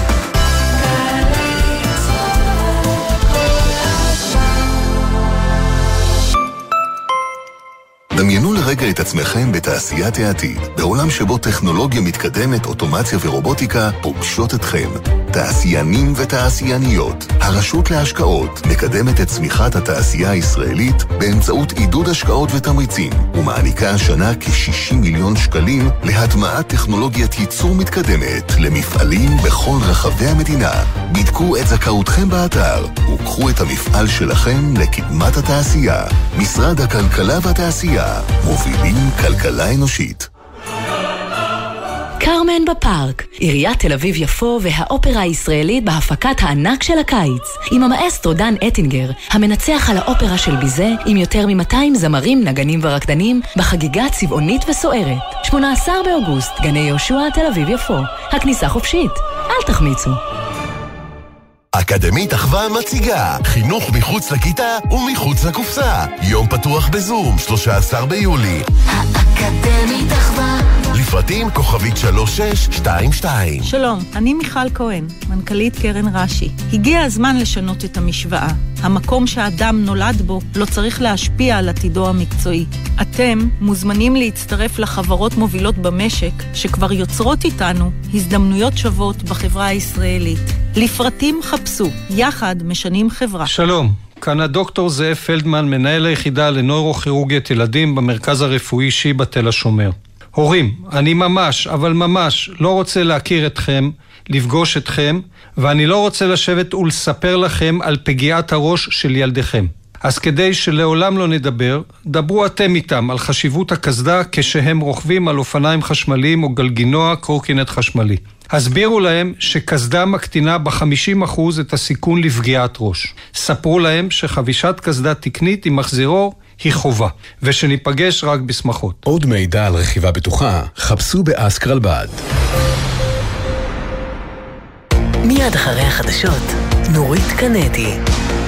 דמיינו לרגע את עצמכם בתעשיית העתיד, בעולם שבו טכנולוגיה מתקדמת, אוטומציה ורובוטיקה פוגשות אתכם. תעשיינים ותעשייניות. הרשות להשקעות מקדמת את צמיחת התעשייה הישראלית באמצעות עידוד השקעות ותמריצים, ומעניקה השנה כ-שישים מיליון שקלים להטמעת טכנולוגיית ייצור מתקדמת למפעלים בכל רחבי המדינה. בדקו את זכאותכם באתר וקחו את המפעל שלכם לקדמת התעשייה. משרד הכלכלה והתעשייה, מובילים כלכלה אנושית. קרמן בפארק, עיריית תל אביב יפו והאופרה הישראלית בהפקת הענק של הקיץ, עם המאסטרו דן אטינגר, המנצח על האופרה של ביזה, עם יותר מ-מאתיים זמרים, נגנים ורקדנים, בחגיגה צבעונית וסוערת. שמונה עשר באוגוסט, גני יהושע, תל אביב יפו. הכניסה חופשית, אל תחמיצו. אקדמיית אחווה מציגה חינוך מחוץ לכיתה ומחוץ לקופסה, יום פתוח בזום שלושה עשר ביולי. האקדמיית אחווה, לפרטים כוכבית שלוש שש שתיים שתיים. שלום, אני מיכל כהן, מנכ"לית קרן רש"י. הגיע הזמן לשנות את המשוואה. המקום שהאדם נולד בו לא צריך להשפיע על עתידו המקצועי. אתם מוזמנים להצטרף לחברות מובילות במשק שכבר יוצרות איתנו הזדמנויות שוות בחברה הישראלית. לפרטים חפשו, יחד משנים חברה. שלום, כאן הדוקטור זאב פלדמן, מנהל היחידה לנוירוכירורגיית ילדים במרכז הרפואי שיבא תל השומר. הורים, אני ממש, אבל ממש, לא רוצה להכיר אתכם, לפגוש אתכם, ואני לא רוצה לשבת ולספר לכם על פגיעת הראש של ילדיכם. אז כדי שלעולם לא נדבר, דברו אתם איתם על חשיבות הקסדה כשהם רוכבים על אופניים חשמליים או גלגינוע קורקינט חשמלי. הסבירו להם שקסדה מקטינה ב-חמישים אחוז את הסיכון לפגיעת ראש. ספרו להם שחבישת קסדה תקנית עם מחזירו היא חובה, ושניפגש רק בשמחות. עוד מידע על רכיבה בטוחה, חפשו באסק רלב"ד. מיד אחרי החדשות, נורית קנטי.